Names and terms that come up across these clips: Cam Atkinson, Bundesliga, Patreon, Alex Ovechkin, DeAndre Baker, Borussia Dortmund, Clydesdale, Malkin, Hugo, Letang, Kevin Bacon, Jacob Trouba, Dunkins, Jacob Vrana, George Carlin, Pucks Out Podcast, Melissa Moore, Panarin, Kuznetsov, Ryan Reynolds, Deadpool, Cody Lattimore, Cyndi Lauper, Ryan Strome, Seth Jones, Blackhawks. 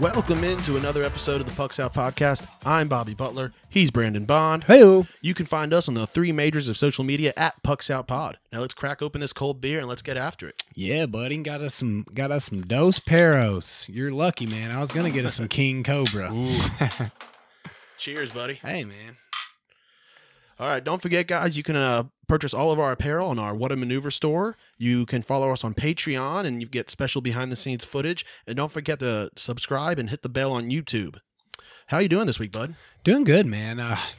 Welcome into another episode of the Pucks Out Podcast. I'm Bobby Butler. He's Brandon Bond. Hey-o. You can find us on the three majors of social media at Pucks Out Pod. Now let's crack open this cold beer and let's get after it. Yeah, buddy. Got us some Dos Perros. You're lucky, man. I was going to get us some King Cobra. Cheers, buddy. Hey, man. All right. Don't forget, guys, you can purchase all of our apparel on our What A Maneuver store. You can follow us on Patreon, and you get special behind-the-scenes footage. And don't forget to subscribe and hit the bell on YouTube. How are you doing this week, bud? Doing good, man.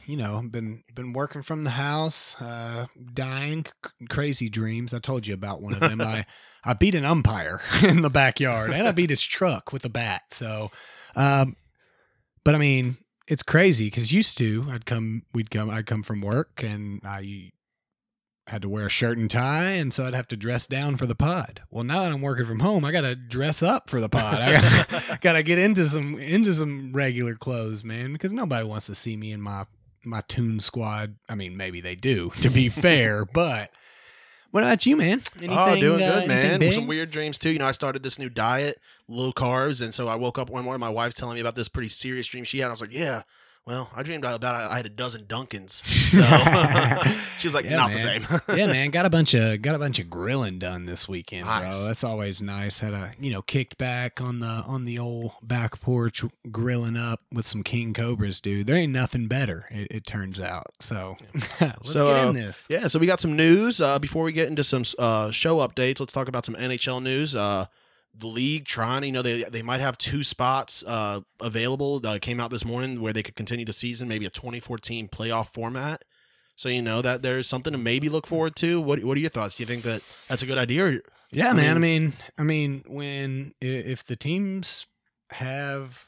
Been working from the house, dying crazy dreams. I told you about one of them. I beat an umpire in the backyard, and I beat his truck with a bat. So, but I mean, it's crazy because used to I'd come from work, and I had to wear a shirt and tie, and so I'd have to dress down for the pod. Well, now that I'm working from home, I gotta dress up for the pod. I gotta get into some regular clothes, man, because nobody wants to see me in my Toon Squad. I mean, maybe they do, to be fair, but what about you, man? Anything, doing good, man. Some weird dreams, too. You know, I started this new diet, low carbs, and so I woke up one morning, my wife's telling me about this pretty serious dream she had, and I was like, yeah. Well, I dreamed about I had a dozen Dunkins. So she was like, yeah, not man. The same. Yeah, man. Got a bunch of grilling done this weekend, nice. Bro. That's always nice. Had a kicked back on the old back porch grilling up with some King Cobras, dude. There ain't nothing better, it turns out. So let's get in this. Yeah, so we got some news. Before we get into some show updates, let's talk about some NHL news. The league trying to, they might have two spots available that came out this morning where they could continue the season, maybe a 2014 playoff format. So, that there's something to maybe look forward to. What are your thoughts? Do you think that's a good idea? Or, yeah, man. I mean, if the teams have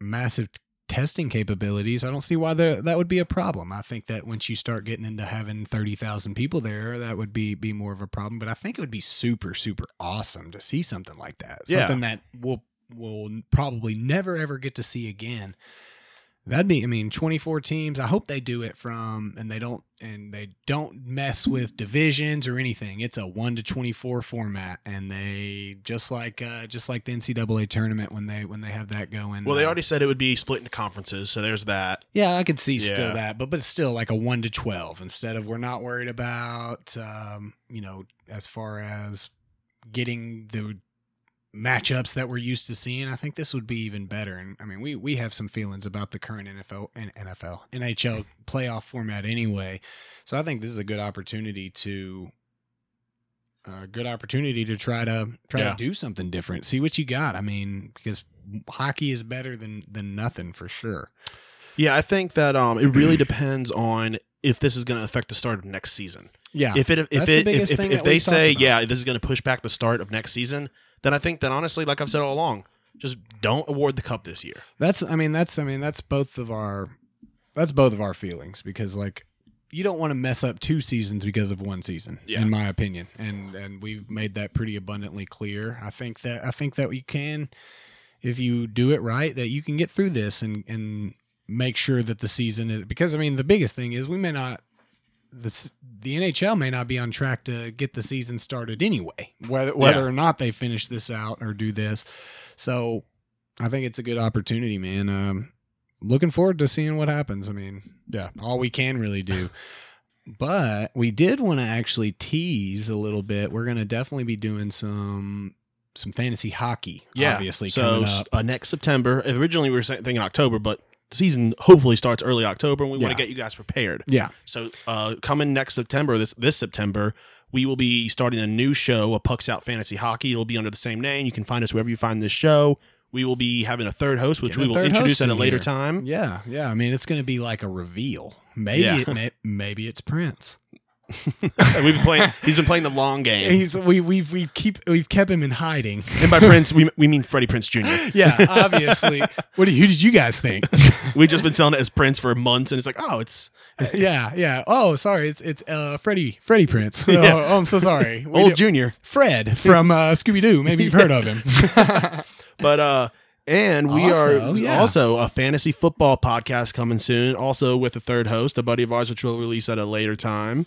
massive testing capabilities, I don't see why that would be a problem. I think that once you start getting into having 30,000 people there, that would be more of a problem. But I think it would be super, super awesome to see something like that. Yeah. Something that we'll probably never, ever get to see again. That'd be, 24 teams. I hope they do it and they don't mess with divisions or anything. It's a 1-24 format, and they just like the NCAA tournament when they have that going. Well, they already said it would be split into conferences, so there's that. Yeah, I could see still that, but it's still like a 1-12 instead of we're not worried about as far as getting the matchups that we're used to seeing. I think this would be even better. And I mean, we have some feelings about the current NHL playoff format anyway. So I think this is a good opportunity to try to do something different. See what you got. I mean, because hockey is better than nothing for sure. Yeah, I think that it really depends on if this is going to affect the start of next season. Yeah. If they say, this is going to push back the start of next season, then I think that honestly, like I've said all along, just don't award the cup this year. That's both of our feelings, because like you don't want to mess up two seasons because of one season, in my opinion. And we've made that pretty abundantly clear. I think that we can, if you do it right, that you can get through this and make sure that the season is, because the biggest thing is we may not, the NHL may not be on track to get the season started anyway, whether or not they finish this out or do this. So I think it's a good opportunity, man. Looking forward to seeing what happens. All we can really do. But we did want to actually tease a little bit. We're going to definitely be doing some fantasy hockey, obviously. So next September, originally we were thinking October, but season hopefully starts early October, and we want to get you guys prepared. Yeah. So coming next September, this September, we will be starting a new show, a Pucks Out Fantasy Hockey. It'll be under the same name. You can find us wherever you find this show. We will be having a third host, which we will introduce at a later time. Yeah. It's going to be like a reveal. Maybe it's Prince. We've been playing. He's been playing the long game. We've kept him in hiding. And by Prince, we mean Freddie Prinze Jr. Yeah, obviously. Who did you guys think? We've just been selling it as Prince for months, and it's like, oh, it's yeah. Oh, sorry, it's Freddie Prinze. Oh, yeah. Oh, I'm so sorry. Old Junior Fred from Scooby Doo. Maybe you've heard of him. But and we also, also a fantasy football podcast coming soon. Also with a third host, a buddy of ours, which we'll release at a later time.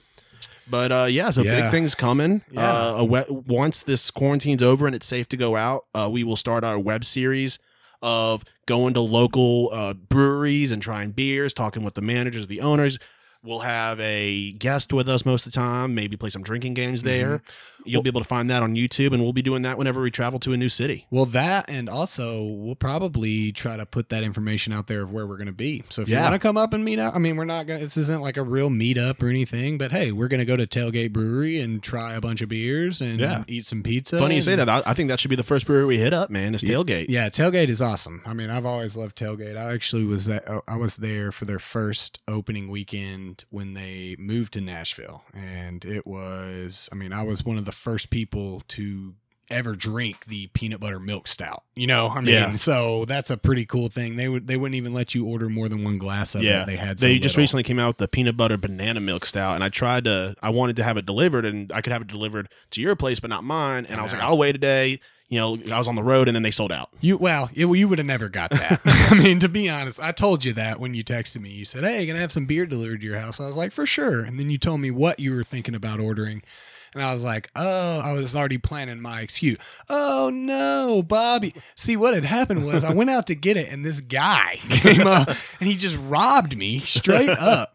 But big things coming. Yeah. Once this quarantine's over and it's safe to go out, we will start our web series of going to local breweries and trying beers, talking with the managers, the owners. We'll have a guest with us most of the time, maybe play some drinking games there. Mm-hmm. You'll be able to find that on YouTube, and we'll be doing that whenever we travel to a new city. Well, that, and also we'll probably try to put that information out there of where we're going to be. So if you want to come up and meet up, I mean, we're not going to, this isn't like a real meetup or anything, but hey, we're going to go to Tailgate Brewery and try a bunch of beers and eat some pizza. Funny you say that. I think that should be the first brewery we hit up, man, is Tailgate. Yeah, Tailgate is awesome. I mean, I've always loved Tailgate. I actually was there for their first opening weekend when they moved to Nashville, and it was, I mean, I was one of the first people to ever drink the peanut butter milk stout, you know, I mean, so that's a pretty cool thing. They wouldn't even let you order more than one glass of it. They had so they just recently came out with the peanut butter banana milk stout, and I wanted to have it delivered, and I could have it delivered to your place but not mine, and I was like, I'll wait a day. You know, I was on the road, and then they sold out. You would have never got that. I mean, to be honest, I told you that when you texted me. You said, hey, can I have some beer delivered to your house? I was like, for sure. And then you told me what you were thinking about ordering. And I was like, oh, I was already planning my excuse. Oh, no, Bobby. See, what had happened was I went out to get it, and this guy came up, and he just robbed me straight up.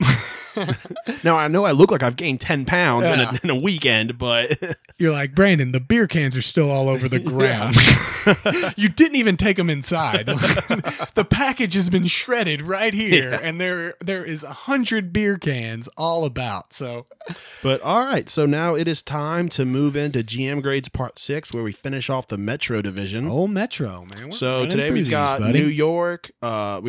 Now, I know I look like I've gained 10 pounds in a weekend, but... You're like, Brandon, the beer cans are still all over the ground. You didn't even take them inside. The package has been shredded right here, and there is 100 beer cans all about, so... But, all right, so now it is time to move into GM Grades Part 6, where we finish off the Metro Division. Oh, Metro, man. So, today we've got New York, we got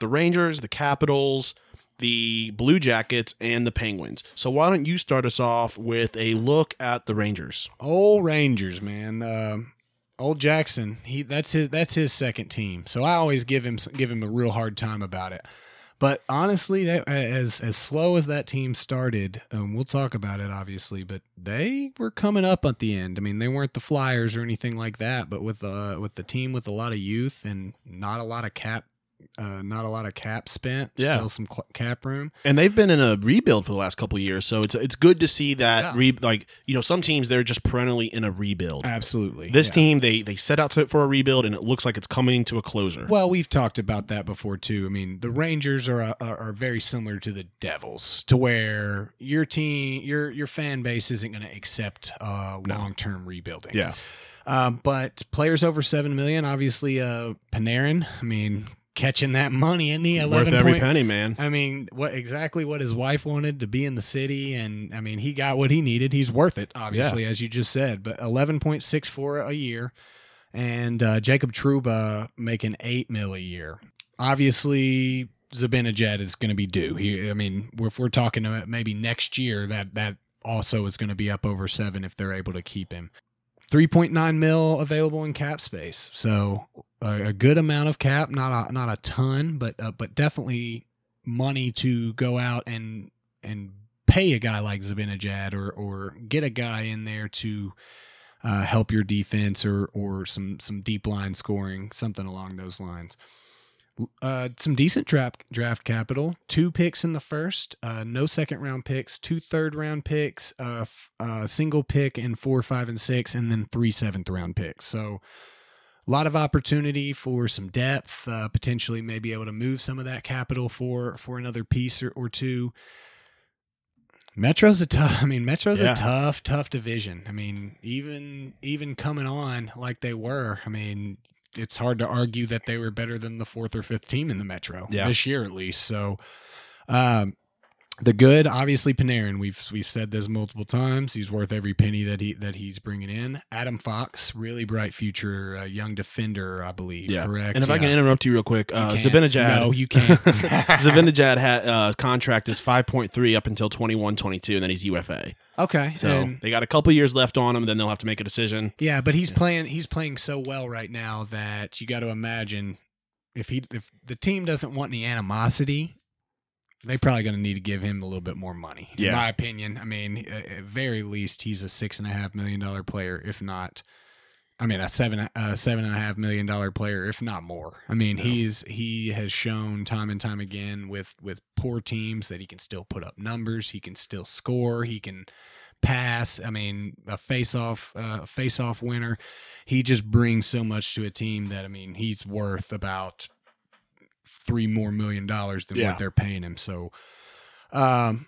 the Rangers, the Capitals... the Blue Jackets, and the Penguins. So why don't you start us off with a look at the Rangers? Old Rangers, man. Old Jackson, that's his second team. So I always give him a real hard time about it. But honestly, as slow as that team started, we'll talk about it, obviously, but they were coming up at the end. I mean, they weren't the Flyers or anything like that, but with the team with a lot of youth and not a lot of cap, spent, still some cap room, and they've been in a rebuild for the last couple of years. So it's good to see that. Some teams, they're just perennially in a rebuild. Absolutely, this team they set out for a rebuild, and it looks like it's coming to a closer. Well, we've talked about that before too. I mean, the Rangers are very similar to the Devils, to where your team, your fan base isn't going to accept long term rebuilding. Yeah, but players over $7 million, obviously, Panarin. I mean. Catching that money, isn't he? Worth every penny, man. I mean, what his wife wanted to be in the city, and I mean, he got what he needed. He's worth it, obviously, as you just said. But 11.64 a year, and Jacob Trouba making $8 million a year. Obviously, Zibanejad is going to be due. If we're talking about maybe next year, that also is going to be up over $7 million if they're able to keep him. $3.9 million available in cap space, so a good amount of cap, not a ton, but definitely money to go out and pay a guy like Zibanejad or get a guy in there to help your defense or some deep line scoring, something along those lines. Some decent draft capital, 2 picks in the first, no second round picks, 2 third round picks, single pick in 4, 5, and 6, and then 3 seventh round picks. So a lot of opportunity for some depth, potentially maybe able to move some of that capital for another piece or two. Metro's a tough division. I mean, even coming on like they were, I mean, it's hard to argue that they were better than the 4th or 5th team in the Metro this year, at least. So The good, obviously, Panarin. We've said this multiple times. He's worth every penny that he's bringing in. Adam Fox, really bright future, young defender, I believe. Yeah. Correct. And if I can interrupt you real quick, Zibanejad. No, you can't. Zibanejad had contract is 5.3 up until 21-22, and then he's UFA. Okay. So they got a couple years left on him, then they'll have to make a decision. Yeah, but he's playing so well right now that you got to imagine if the team doesn't want any animosity, they're probably going to need to give him a little bit more money, in my opinion. I mean, at very least, he's a $6.5 million player, if not, I mean, a $7.5 million player, if not more. I mean, he has shown time and time again with poor teams that he can still put up numbers, he can still score, he can pass. I mean, a face-off winner. He just brings so much to a team that, I mean, he's worth about $3 million more than what they're paying him. So Adam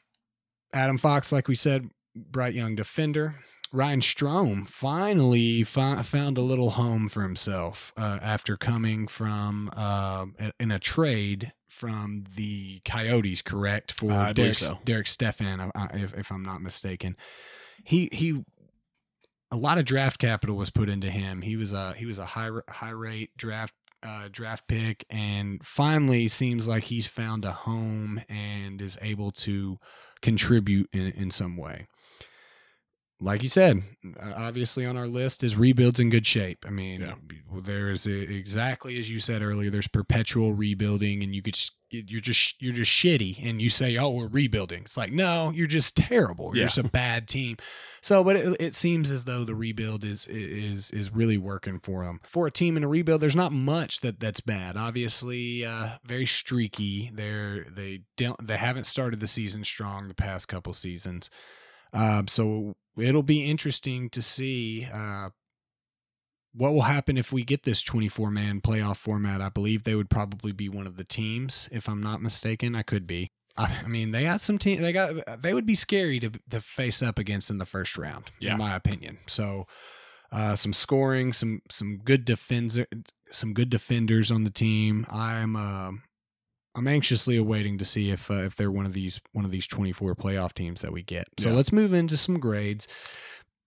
Fox, like we said, bright young defender. Ryan Strome finally found a little home for himself after coming from in a trade from the Coyotes, correct, for Derek Stefan, if I'm not mistaken. He a lot of draft capital was put into him. He was a high rate draft pick, and finally seems like he's found a home and is able to contribute in some way. Like you said, obviously on our list is rebuilds in good shape. I mean, there is exactly as you said earlier, there's perpetual rebuilding, and you're just shitty, and you say, oh, we're rebuilding. It's like, no, you're just terrible. You're just a bad team. So, but it seems as though the rebuild is really working for them. For a team in a rebuild, there's not much that's bad. Obviously, very streaky. They haven't started the season strong the past couple seasons. So it'll be interesting to see what will happen if we get this 24-man playoff format. I believe they would probably be one of the teams, if I'm not mistaken. I could be. I mean, they got some team. They would be scary to face up against in the first round, in my opinion. So some scoring, some good defenders on the team. I'm anxiously awaiting to see if they're one of these 24 playoff teams that we get. So let's move into some grades.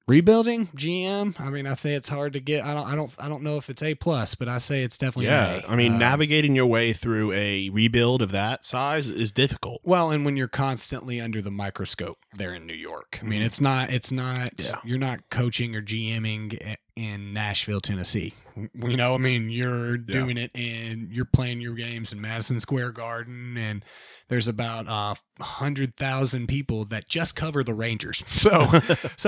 Rebuilding, GM. I mean, I say it's hard to get. I don't know if it's A+, but I say it's definitely an A. I mean, navigating your way through a rebuild of that size is difficult. Well, and when you're constantly under the microscope there in New York, I mean, it's not you're not coaching or GMing in Nashville, Tennessee. You know, I mean, you're doing it and you're playing your games in Madison Square Garden, and there's about 100,000 people that just cover the Rangers. So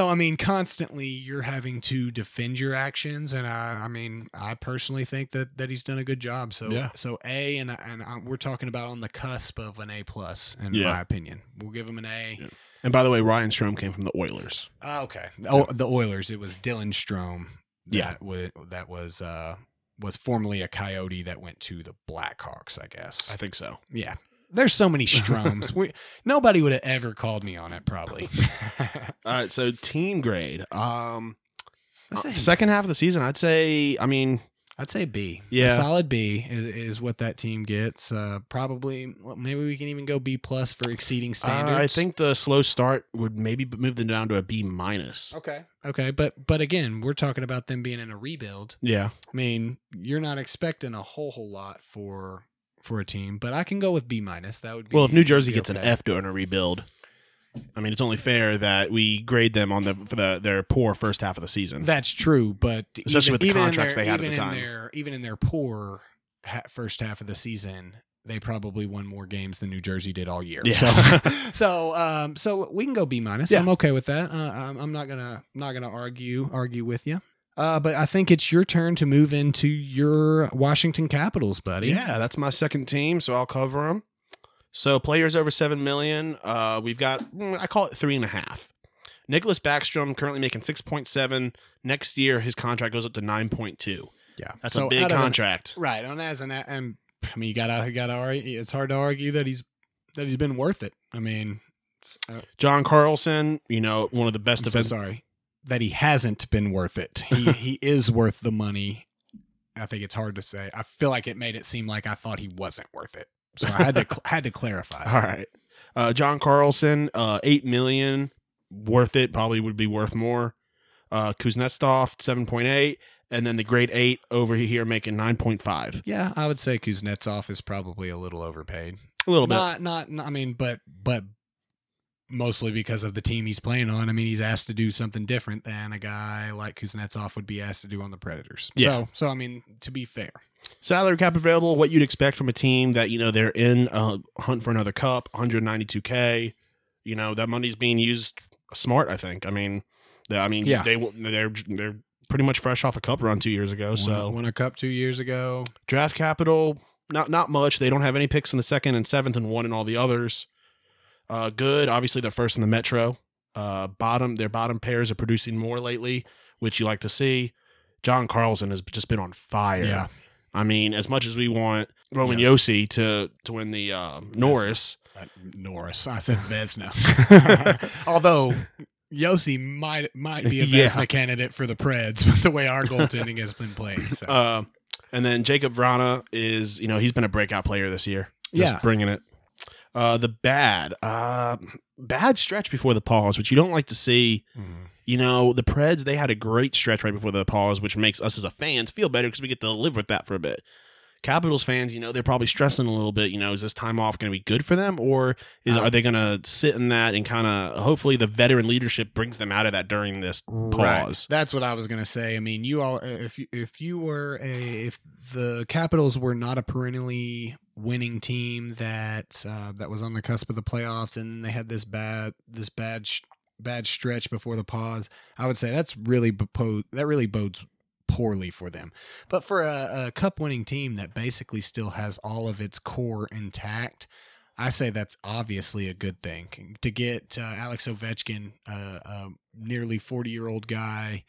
I mean, constantly you're having to defend your actions, and I personally think that he's done a good job. So A, and we're talking about on the cusp of an A+, in my opinion. We'll give him an A. Yeah. And by the way, Ryan Strome came from the Oilers. Okay. Oh, the Oilers. It was Dylan Strome. That was formerly a Coyote that went to the Blackhawks, I guess. I think so. Yeah. There's so many Stromes. Nobody would have ever called me on it, probably. All right, so team grade. Second half of the season, I'd say B. Yeah. A solid B is what that team gets. Probably, maybe we can even go B+ for exceeding standards. I think the slow start would maybe move them down to a B-. Okay. But again, we're talking about them being in a rebuild. Yeah. I mean, you're not expecting a whole lot for a team, but I can go with B-. That would be. Well, if New Jersey gets an F during a rebuild, I mean, it's only fair that we grade them for their poor first half of the season. That's true, but especially with the contracts they had at the time. Even in their poor first half of the season, they probably won more games than New Jersey did all year. Yeah. So we can go B-. Yeah. I'm okay with that. I'm not gonna argue with you. But I think it's your turn to move into your Washington Capitals, buddy. Yeah, that's my second team, so I'll cover them. So players over 7 million, we've got, I call it 3.5. Nicholas Backstrom currently making 6.7. Next year, his contract goes up to 9.2. Yeah. That's a big contract. Right. You gotta argue, it's hard to argue that he's been worth it. I mean, John Carlson, one of the best defensemen. That he hasn't been worth it. He is worth the money. I think it's hard to say. I feel like it made it seem like I thought he wasn't worth it. So I had to clarify. All right. John Carlson, $8 million, worth it. Probably would be worth more. Kuznetsov, 7.8, and then the grade 8 over here making 9.5. Yeah, I would say Kuznetsov is probably a little overpaid. A little bit. Not. I mean, but mostly because of the team he's playing on. I mean, he's asked to do something different than a guy like Kuznetsov would be asked to do on the Predators. Yeah. So I mean, to be fair, salary cap available, what you'd expect from a team that, you know, they're in a hunt for another cup, $192K. You know, that money's being used smart, I think. I mean, yeah. They're pretty much fresh off a cup run 2 years ago. So won a cup 2 years ago. Draft capital, not much. They don't have any picks in the second and seventh and one in all the others. Good. Obviously, they're first in the Metro. Their bottom pairs are producing more lately, which you like to see. John Carlson has just been on fire. Yeah. I mean, as much as we want Roman Yossi to win the Norris. Norris. I said Vezina. Although Yossi might be a Vezina candidate for the Preds with the way our goaltending has been playing. So. And then Jacob Vrana is, you know, he's been a breakout player this year. Just bringing it. The bad stretch before the pause, which you don't like to see. Mm-hmm. You know, the Preds, they had a great stretch right before the pause, which makes us as a fans feel better because we get to live with that for a bit. Capitals fans, you know, they're probably stressing a little bit. You know, is this time off going to be good for them, or are they going to sit in that and kind of hopefully the veteran leadership brings them out of that during this pause? Right. That's what I was going to say. I mean, you all, if the Capitals were not a perennially winning team that was on the cusp of the playoffs, and then they had this bad stretch before the pause, I would say that really bodes poorly for them. But for a cup winning team that basically still has all of its core intact, I say that's obviously a good thing. To get Alex Ovechkin, a nearly 40-year-old guy,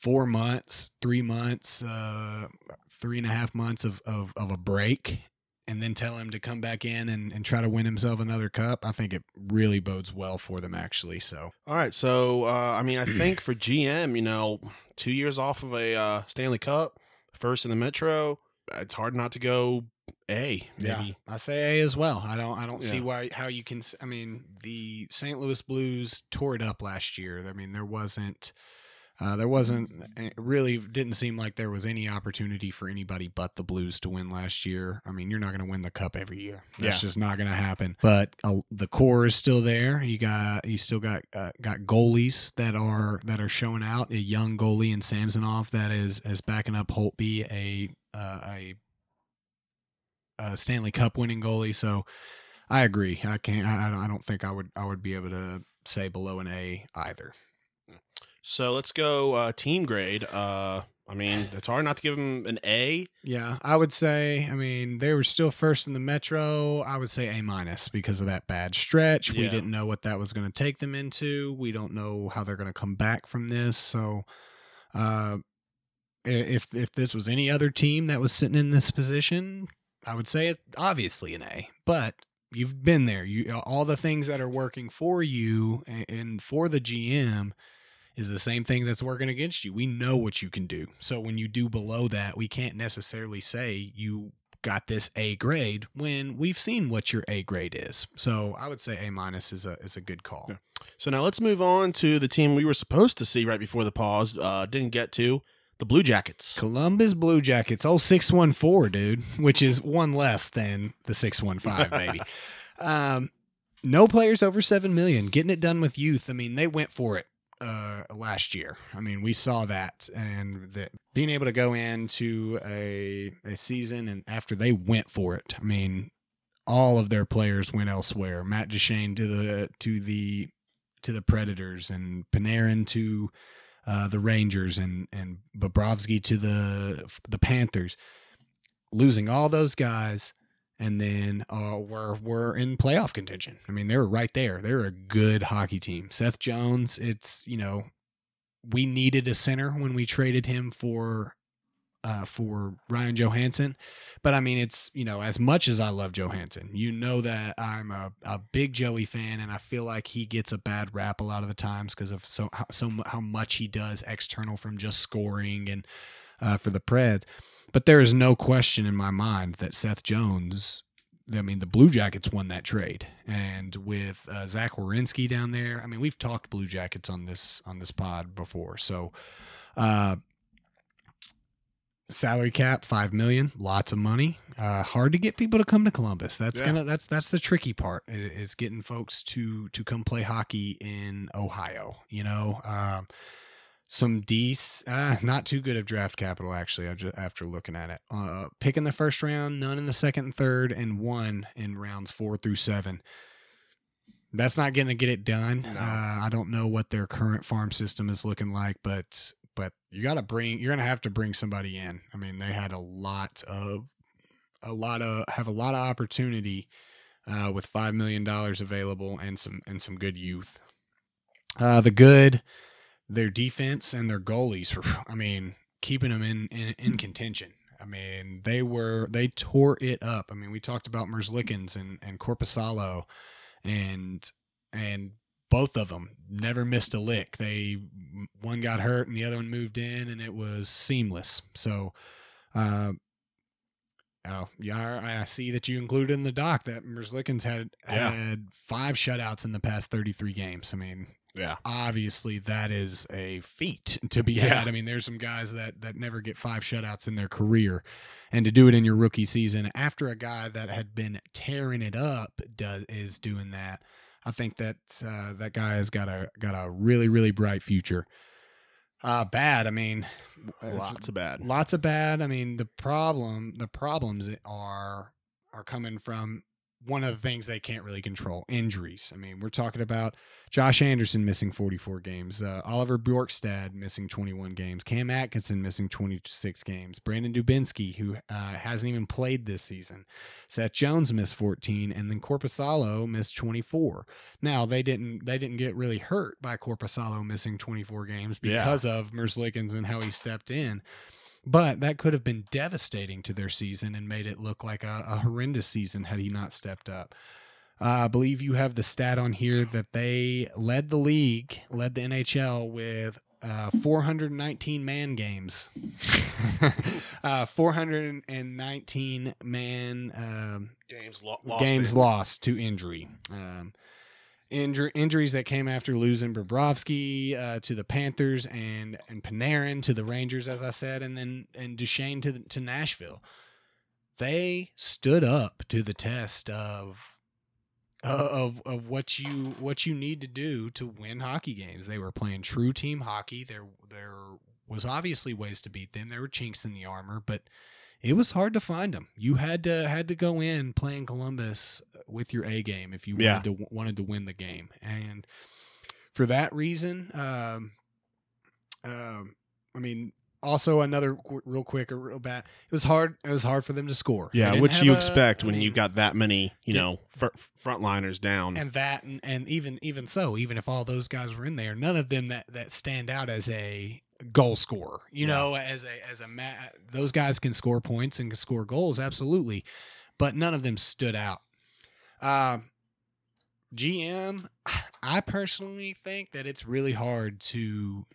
4 months, 3 months, 3.5 months of a break, and then tell him to come back in and try to win himself another cup, I think it really bodes well for them, actually. So, all right. So, I mean, I think for GM, you know, 2 years off of a Stanley Cup, first in the Metro, it's hard not to go A. Maybe. Yeah, I say A as well. I don't see how you can. I mean, the St. Louis Blues tore it up last year. I mean, it really didn't seem like there was any opportunity for anybody but the Blues to win last year. I mean, you're not going to win the cup every year. That's just not going to happen. But the core is still there. You still got goalies that are showing out. A young goalie in Samsonov that is backing up Holtby, a Stanley Cup winning goalie. So I agree. I don't think I would be able to say below an A either. So let's go team grade. I mean, it's hard not to give them an A. Yeah, I would say, I mean, they were still first in the Metro. I would say A- because of that bad stretch. Yeah. We didn't know what that was going to take them into. We don't know how they're going to come back from this. So if this was any other team that was sitting in this position, I would say it's obviously an A. But you've been there. All the things that are working for you and for the GM is the same thing that's working against you. We know what you can do. So when you do below that, we can't necessarily say you got this A grade when we've seen what your A grade is. So I would say A- is a good call. Yeah. So now let's move on to the team we were supposed to see right before the pause. Didn't get to. The Blue Jackets. Columbus Blue Jackets. Oh, 614, dude, which is one less than the 615, baby. No players over 7 million. Getting it done with youth. I mean, they went for it. Last year. I mean, we saw that, and that being able to go into a season and after they went for it, I mean, all of their players went elsewhere. Matt Duchene to the Predators, and Panarin to the Rangers, and Bobrovsky to the Panthers. Losing all those guys, and then we're in playoff contention. I mean, they were right there. They're a good hockey team. Seth Jones, it's, you know, we needed a center when we traded him for Ryan Johansson. But, I mean, it's, you know, as much as I love Johansson, you know that I'm a big Joey fan, and I feel like he gets a bad rap a lot of the times because of how much he does external from just scoring and for the Preds. But there is no question in my mind that Seth Jones I mean, the Blue Jackets won that trade, and with Zach Werenski down there, I mean, we've talked Blue Jackets on this pod before. So, salary cap $5 million, lots of money. Hard to get people to come to Columbus. That's that's the tricky part, is getting folks to come play hockey in Ohio. You know, some D's, not too good of draft capital, actually, after looking at it. Pick in the first round, none in the second and third, and one in rounds 4 through 7. That's not going to get it done. No. I don't know what their current farm system is looking like, but you're going to have to bring somebody in. I mean, they had a lot of opportunity, with $5 million available and some good youth. Their defense and their goalies were, I mean, keeping them in contention. I mean, they tore it up. I mean, we talked about Merzļikins and Korpisalo, and both of them never missed a lick. One got hurt and the other one moved in, and it was seamless. So, I see that you included in the doc that Merzļikins had 5 shutouts in the past 33 games. I mean, yeah, obviously that is a feat to be had. I mean, there's some guys that never get 5 shutouts in their career, and to do it in your rookie season after a guy that had been tearing it up is doing that. I think that that guy has got a really, really bright future. Bad. I mean, lots of bad. Lots of bad. I mean, the problems are coming from one of the things they can't really control: injuries. I mean, we're talking about Josh Anderson missing 44 games, Oliver Bjorkstad missing 21 games, Cam Atkinson missing 26 games, Brandon Dubinsky, who hasn't even played this season, Seth Jones missed 14, and then Korpisalo missed 24. Now, they didn't get really hurt by Korpisalo missing 24 games because of Merzļikins and how he stepped in. But that could have been devastating to their season and made it look like a horrendous season had he not stepped up. I believe you have the stat on here that they led the NHL with 419 man games. 419 man games lost to injury. Injuries that came after losing Bobrovsky to the Panthers and Panarin to the Rangers, as I said, and Duchesne to Nashville. They stood up to the test of what you need to do to win hockey games. They were playing true team hockey. There was obviously ways to beat them. There were chinks in the armor, but it was hard to find them. You had to go in playing Columbus with your A game if you wanted to win the game. And for that reason, I mean, also another real quick, a real bad. It was hard for them to score. Yeah, which you expect when you've got that many, frontliners down. And that, and even so, even if all those guys were in there, none of them that stand out as a goal scorer, those guys can score points and can score goals, absolutely, but none of them stood out. GM, I personally think that it's really hard to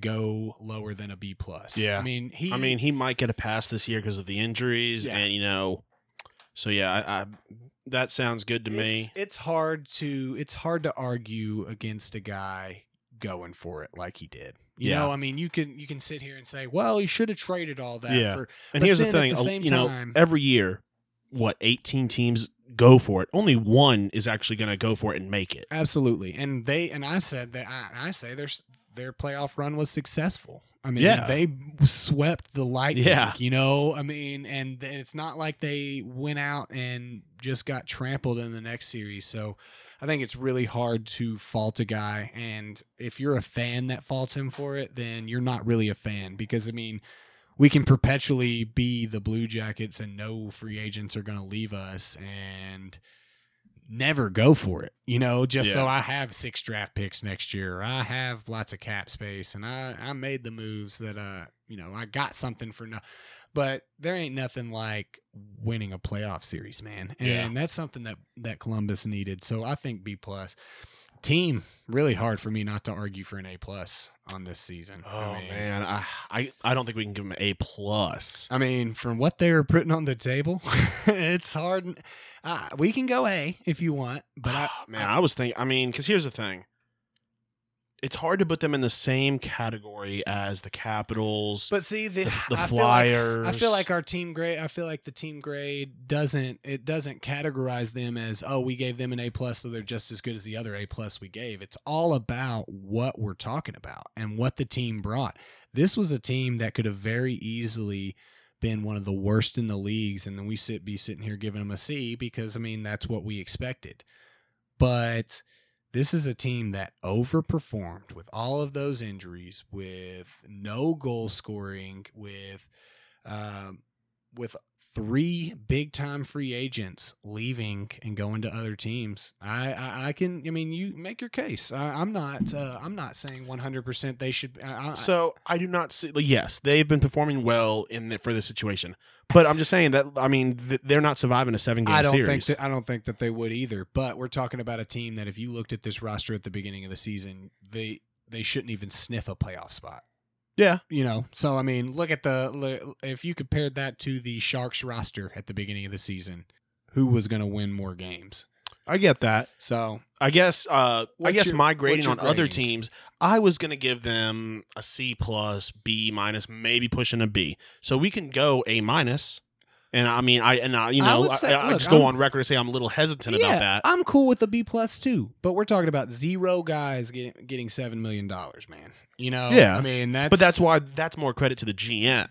go lower than a B+. Yeah, I mean he might get a pass this year because of the injuries, and that sounds good to me. It's hard to argue against a guy going for it like he did. You know, I mean, you can sit here and say, well, you should have traded all that. Yeah. And here's the thing, every year, 18 teams go for it. Only one is actually going to go for it and make it. Absolutely. And I say their playoff run was successful. I mean, they swept the Lightning, I mean, and it's not like they went out and just got trampled in the next series. So I think it's really hard to fault a guy. And if you're a fan that faults him for it, then you're not really a fan, because, I mean, we can perpetually be the Blue Jackets and no free agents are going to leave us and never go for it, so I have 6 draft picks next year. I have lots of cap space, and I made the moves that, I got something for no. But there ain't nothing like winning a playoff series, man. And that's something that Columbus needed. So I think B+. team. Really hard for me not to argue for an A+ on this season. Oh, I mean, man, I don't think we can give them an A+. I mean, from what they were putting on the table, it's hard. We can go A if you want, but I was thinking. I mean, because here's the thing: it's hard to put them in the same category as the Capitals. But see, the Flyers. I feel like our team grade. I feel like the team grade doesn't categorize them as, oh, we gave them an A+, so they're just as good as the other A+ we gave. It's all about what we're talking about and what the team brought. This was a team that could have very easily been one of the worst in the leagues, and then we be sitting here giving them a C because, I mean, that's what we expected. But this is a team that overperformed with all of those injuries, with no goal scoring, with 3 big-time free agents leaving and going to other teams. You make your case. I'm not saying 100% they should. So I do not see. Yes, they've been performing well for this situation, but I'm just saying that. I mean, they're not surviving a 7-game series. I don't think that they would either. But we're talking about a team that, if you looked at this roster at the beginning of the season, they shouldn't even sniff a playoff spot. Yeah. You know, so, I mean, look at if you compared that to the Sharks roster at the beginning of the season, who was going to win more games? I get that. So I guess my grading on other teams, I was going to give them a C+, B-, maybe pushing a B. So we can go A-. And I mean, I on record to say I'm a little hesitant about that. I'm cool with the B+ too, but we're talking about 0 guys getting $7 million, man. You know, yeah. I mean, that's more credit to the GM.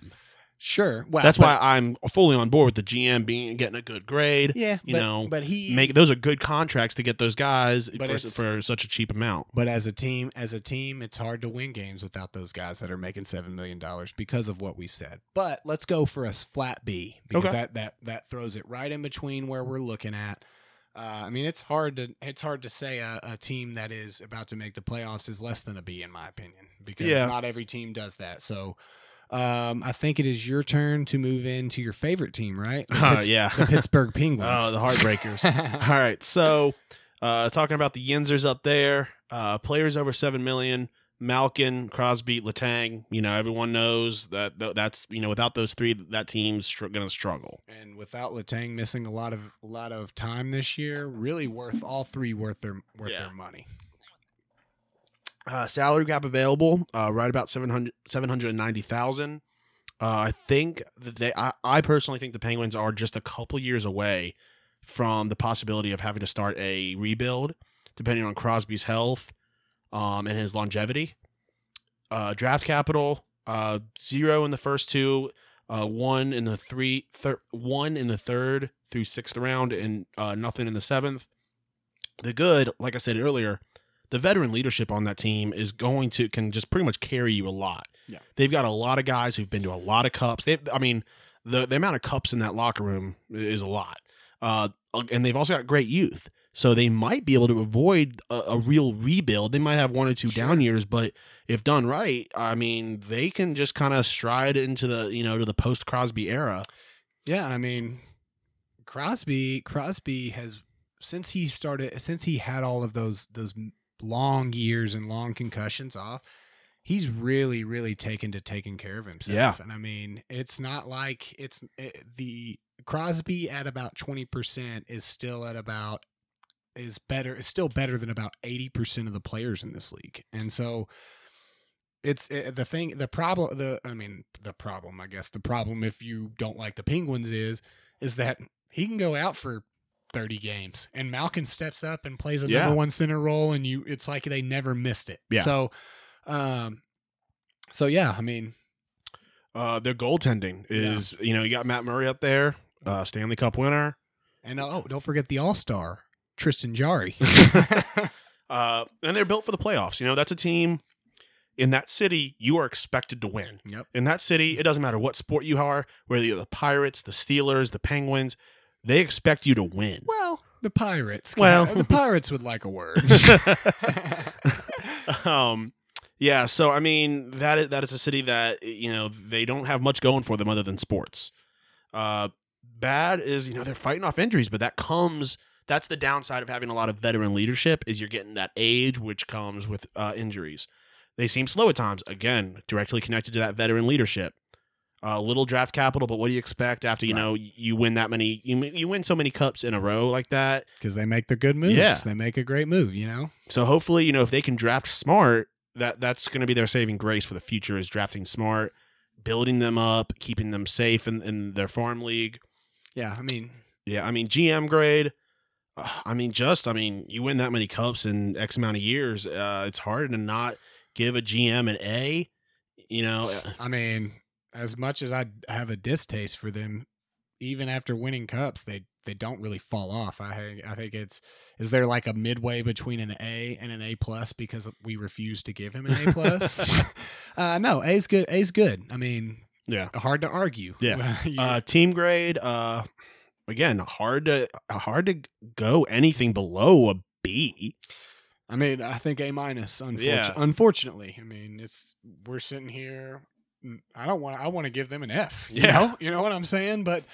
Sure, well, that's why I'm fully on board with the GM getting a good grade. Yeah, those are good contracts to get those guys for such a cheap amount. But as a team, it's hard to win games without those guys that are making $7 million because of what we've said. But let's go for a flat B because that throws it right in between where we're looking at. I mean, it's hard to say a team that is about to make the playoffs is less than a B in my opinion because not every team does that. So. I think it is your turn to move into your favorite team, right? The Pittsburgh Penguins. Oh, the Heartbreakers. All right. So, talking about the Yinzers up there, players over $7 million, Malkin, Crosby, Letang. You know, everyone knows that that's, you know, without those three, that team's going to struggle. And without Letang missing a lot of time this year, really worth their money. Salary cap available, right about 790,000. I think that I personally think the Penguins are just a couple years away from the possibility of having to start a rebuild, depending on Crosby's health and his longevity. Draft capital, 0 in the first 2, 1 in the 3rd through 6th round, and nothing in the 7th. The good, like I said earlier, the veteran leadership on that team is can just pretty much carry you a lot. Yeah. They've got a lot of guys who've been to a lot of cups. The amount of cups in that locker room is a lot. And they've also got great youth. So they might be able to avoid a real rebuild. They might have 1 or 2 down years, but if done right, I mean, they can just kind of stride into the post Crosby era. Yeah. I mean, Crosby has, since he had all of those long years and long concussions off, he's really, really taken care of himself. Yeah. And I mean, it's not like the Crosby at about 20% is still better than about 80% of the players in this league. And so the problem if you don't like the Penguins is that he can go out for 30 games and Malkin steps up and plays a number one center role and it's like they never missed it. Yeah. So I mean, their goaltending is, you got Matt Murray up there, Stanley Cup winner. And don't forget the all-star Tristan Jarry. And they're built for the playoffs. You know, that's a team in that city you are expected to win. Yep. In that city, it doesn't matter what sport you are, whether you're the Pirates, the Steelers, the Penguins, they expect you to win. Well, the Pirates. The Pirates would like a word. Yeah. So I mean, that is a city that they don't have much going for them other than sports. Bad is they're fighting off injuries, but that comes That's the downside of having a lot of veteran leadership, is you're getting that age, which comes with injuries. They seem slow at times. Again, directly connected to that veteran leadership. Little draft capital, but what do you expect after, you know, you win that many, you win so many cups in a row like that? Because they make the good moves. Yeah. They make a great move, you know? So hopefully, you know, if they can draft smart, that's going to be their saving grace for the future, is drafting smart, building them up, keeping them safe in their farm league. Yeah, I mean, GM grade. I mean, you win that many cups in X amount of years. It's hard to not give a GM an A, you know? I mean, as much as I have a distaste for them, even after winning cups, they don't really fall off. I think it's, is there like a midway between an A and an A+, because we refuse to give him an A+? No, A's good. A's good. I mean, yeah, hard to argue. Yeah. Team grade. Again, hard to go anything below a B. I mean, I think A-, unfortunately. I mean, we're sitting here. I want to give them an F. You know what I'm saying? But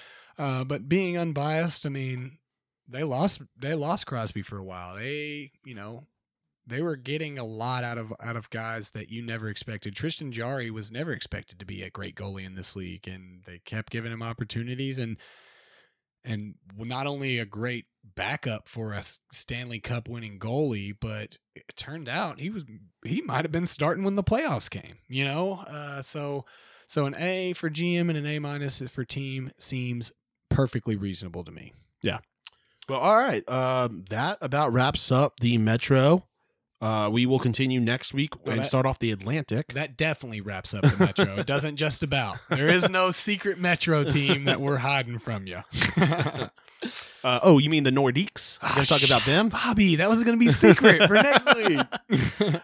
being unbiased, I mean, they lost Crosby for a while. They were getting a lot out of guys that you never expected. Tristan Jarry was never expected to be a great goalie in this league, and they kept giving him opportunities, and not only a great backup for a Stanley Cup winning goalie, but it turned out he might have been starting when the playoffs came, you know? So an A for GM and an A- for team seems perfectly reasonable to me. Yeah. Well, all right. That about wraps up the Metro. We will continue next week and start off the Atlantic. That definitely wraps up the Metro. It doesn't just about. There is no secret Metro team that we're hiding from you. Oh, you mean the Nordiques? We're going to talk about them? Bobby, that was going to be secret for next week.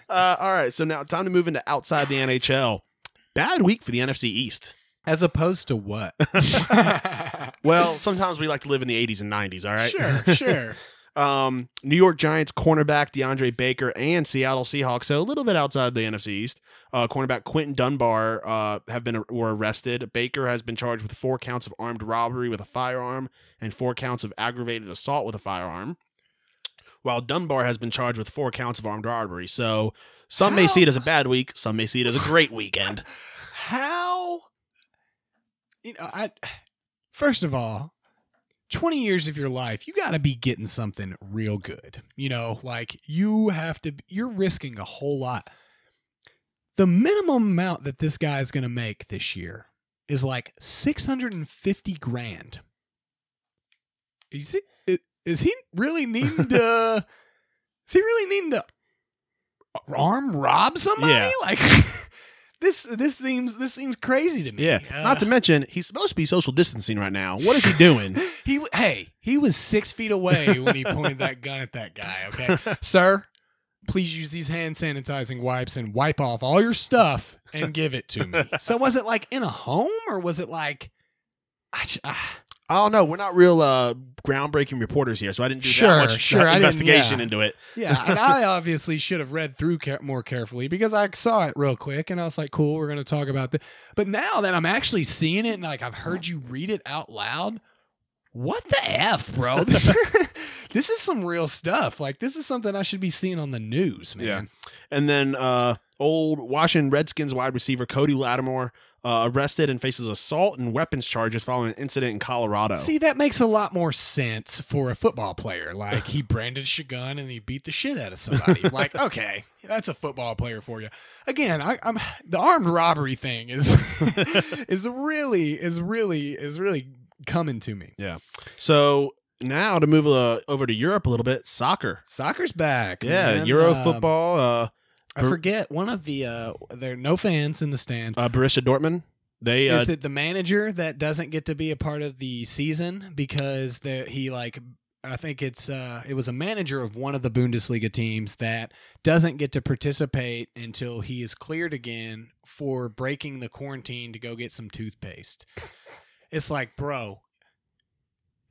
All right, so now time to move into outside the NHL. Bad week for the NFC East. As opposed to what? Well, sometimes we like to live in the 80s and 90s, all right? Sure. New York Giants cornerback DeAndre Baker and Seattle Seahawks, so a little bit outside the NFC East, cornerback Quentin Dunbar were arrested. Baker has been charged with 4 counts of armed robbery with a firearm and 4 counts of aggravated assault with a firearm, while Dunbar has been charged with 4 counts of armed robbery. So some may see it as a bad week, some may see it as a great weekend. How? You know, first of all, 20 years of your life, you got to be getting something real good. You know, like you're risking a whole lot. The minimum amount that this guy is going to make this year is like $650,000. Is he really needing to arm rob somebody? Yeah. Like This seems crazy to me. Yeah. Not to mention, he's supposed to be social distancing right now. What is he doing? He was 6 feet away when he pointed that gun at that guy. Okay, sir, please use these hand sanitizing wipes and wipe off all your stuff and give it to me. So was it like in a home, or was it like? I don't know. We're not real groundbreaking reporters here, so I didn't do that much investigation into it. Yeah, and I obviously should have read through more carefully, because I saw it real quick, and I was like, cool, we're going to talk about this. But now that I'm actually seeing it, and like I've heard you read it out loud, what the F, bro? This is some real stuff. Like, this is something I should be seeing on the news, man. Yeah. And then old Washington Redskins wide receiver Cody Lattimore, arrested and faces assault and weapons charges following an incident in Colorado. See, that makes a lot more sense for a football player. Like, he brandished a gun and he beat the shit out of somebody. Like, okay, that's a football player for you. Again, I'm the armed robbery thing is really coming to me. Yeah. So now to move over to Europe a little bit, soccer. Soccer's back. Yeah, man. Euro football. I forget one of the there are no fans in the stand. Borussia Dortmund. They is it the manager that doesn't get to be a part of the season because I think it's it was a manager of one of the Bundesliga teams that doesn't get to participate until he is cleared again for breaking the quarantine to go get some toothpaste. It's like, bro.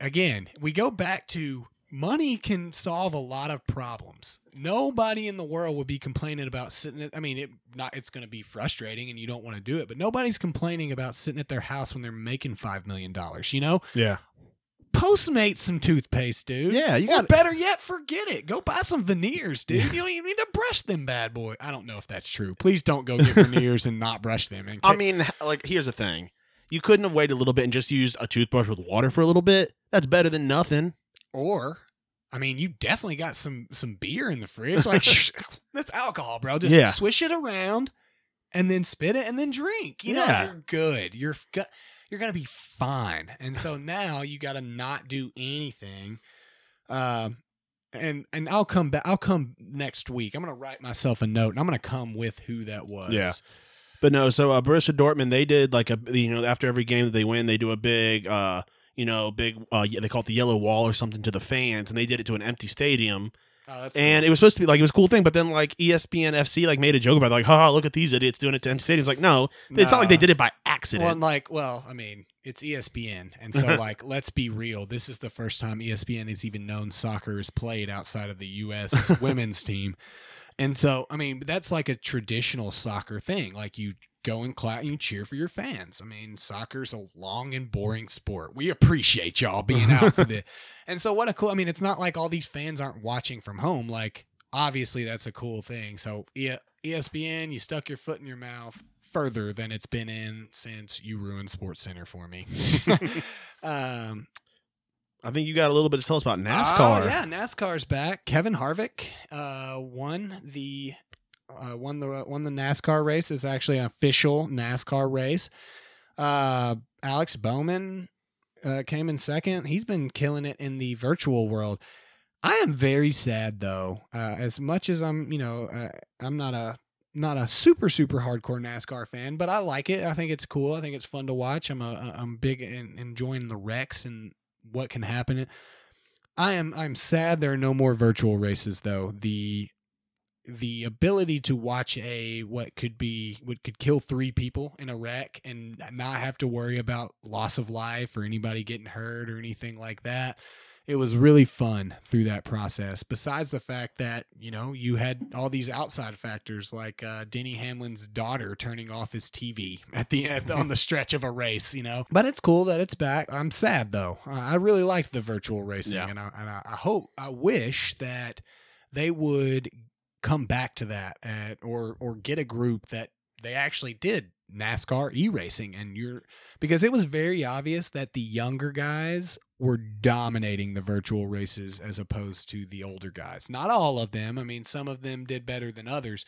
Again, we go back to. Money can solve a lot of problems. Nobody in the world would be complaining about sitting at... I mean, it's going to be frustrating and you don't want to do it, but nobody's complaining about sitting at their house when they're making $5 million, you know? Yeah. Postmate some toothpaste, dude. Yeah, you got it. Better yet, forget it. Go buy some veneers, dude. Yeah. You don't even need to brush them bad boy. I don't know if that's true. Please don't go get veneers and not brush them. I mean, like, here's the thing. You couldn't have waited a little bit and just used a toothbrush with water for a little bit? That's better than nothing. Or, I mean, you definitely got some beer in the fridge. Like, that's alcohol, bro. Just swish it around and then spit it and then drink. You know, you're good. You're going to be fine. And so now you got to not do anything. And I'll come back. I'll come next week. I'm going to write myself a note, and I'm going to come with who that was. Yeah. But no, so Borussia Dortmund, they did like a, you know, after every game that they win, they do a big, they call it the yellow wall or something to the fans, and they did it to an empty stadium. Oh, that's and cool. It was supposed to be like, it was a cool thing, but then like ESPN FC like made a joke about it, like, haha, look at these idiots doing it to empty stadiums. Like, no, it's not like they did it by accident. Well, it's ESPN. And so like, let's be real. This is the first time ESPN has even known soccer is played outside of the U.S. women's team. And so, I mean, that's like a traditional soccer thing. Like you go and clap and you cheer for your fans. I mean, soccer's a long and boring sport. We appreciate y'all being out for this. And so what a cool, I mean, it's not like all these fans aren't watching from home. Like, obviously that's a cool thing. So ESPN, you stuck your foot in your mouth further than it's been in since you ruined Sports Center for me. I think you got a little bit to tell us about NASCAR. Oh, yeah, NASCAR's back. Kevin Harvick won the NASCAR race. It's actually an official NASCAR race. Alex Bowman came in second. He's been killing it in the virtual world. I am very sad though. As much as I'm, I'm not a super, super hardcore NASCAR fan, but I like it. I think it's cool. I think it's fun to watch. I'm big in enjoying the wrecks and what can happen. I'm sad there are no more virtual races though. The ability to watch what could kill three people in a wreck and not have to worry about loss of life or anybody getting hurt or anything like that. It was really fun through that process. Besides the fact that, you had all these outside factors like Denny Hamlin's daughter turning off his TV on the stretch of a race, But it's cool that it's back. I'm sad though. I really liked the virtual racing, and I wish that they would come back to that or get a group that they actually did NASCAR e-racing because it was very obvious that the younger guys were dominating the virtual races as opposed to the older guys. Not all of them. I mean, some of them did better than others,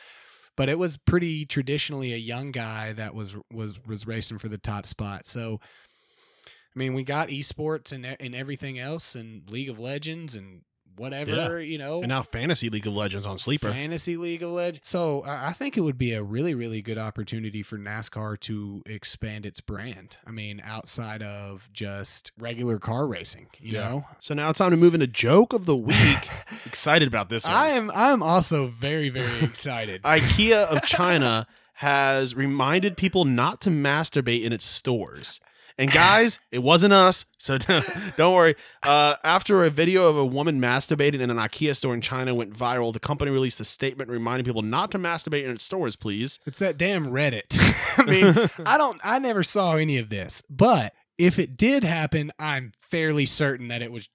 but it was pretty traditionally a young guy that was racing for the top spot. So, I mean, we got esports and everything else and League of Legends and whatever, And now Fantasy League of Legends on Sleeper. So I think it would be a really, really good opportunity for NASCAR to expand its brand. I mean, outside of just regular car racing, you know? So now it's time to move into Joke of the Week. Excited about this one. I am also very, very excited. IKEA of China has reminded people not to masturbate in its stores. And guys, it wasn't us, so don't worry. After a video of a woman masturbating in an IKEA store in China went viral, the company released a statement reminding people not to masturbate in its stores, please. It's that damn Reddit. I mean, I never saw any of this, but if it did happen, I'm fairly certain that it was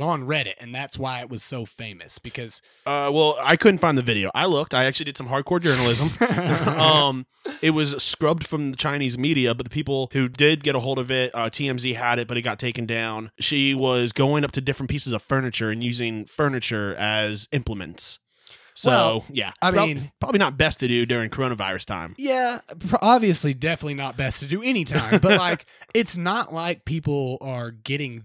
on Reddit, and that's why it was so famous, because... well, I couldn't find the video. I looked. I actually did some hardcore journalism. It was scrubbed from the Chinese media, but the people who did get a hold of it, TMZ had it, but it got taken down. She was going up to different pieces of furniture and using furniture as implements. So, probably not best to do during coronavirus time. Yeah, obviously, definitely not best to do any time. But, it's not like people are getting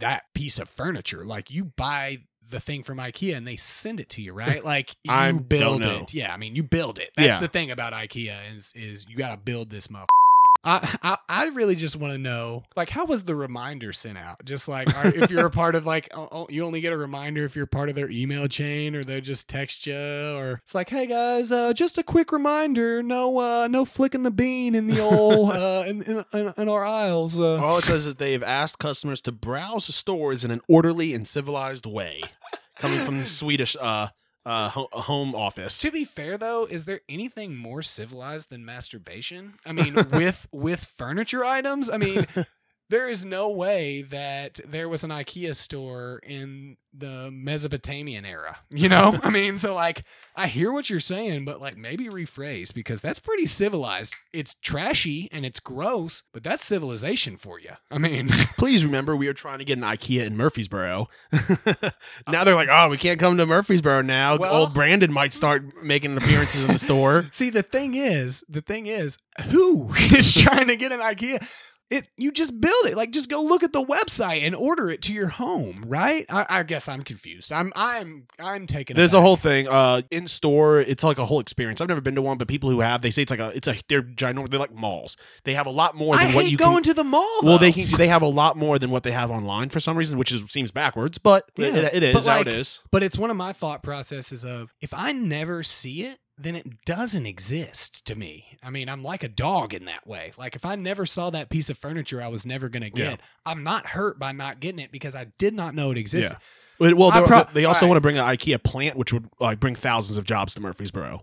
that piece of furniture. Like, you buy the thing from IKEA and they send it to you, right? Like, you build it. Yeah, I mean, you build it. That's the thing about IKEA is you got to build this motherfucker. I really just want to know, like, how was the reminder sent out? Just like, if you're a part of you only get a reminder if you're part of their email chain, or they just text you, or it's like, hey guys, just a quick reminder, no flicking the bean in the old in our aisles. All it says is they've asked customers to browse the stores in an orderly and civilized way, coming from the Swedish home office. To be fair, though, is there anything more civilized than masturbation? I mean, with furniture items? I mean, There is no way that there was an IKEA store in the Mesopotamian era, you know? I mean, so like, I hear what you're saying, but like maybe rephrase, because that's pretty civilized. It's trashy and it's gross, but that's civilization for you. I mean, please remember we are trying to get an IKEA in Murfreesboro. Now they're like, oh, we can't come to Murfreesboro now. Well, old Brandon might start making appearances in the store. See, the thing is, who is trying to get an IKEA? You just build it. Like, just go look at the website and order it to your home, right? I guess I'm confused. I'm taking. There's a whole thing in store. It's like a whole experience. I've never been to one, but people who have, they say they're ginormous. They're like malls. They have a lot more than what you can. I hate going to the mall, though. Well, they have a lot more than what they have online for some reason, which seems backwards, but yeah, it is how it is. But it's one of my thought processes of, if I never see it, then it doesn't exist to me. I mean, I'm like a dog in that way. Like, if I never saw that piece of furniture I was never going to get, yeah, I'm not hurt by not getting it because I did not know it existed. Yeah. Well, they also want to bring an IKEA plant, which would bring thousands of jobs to Murfreesboro.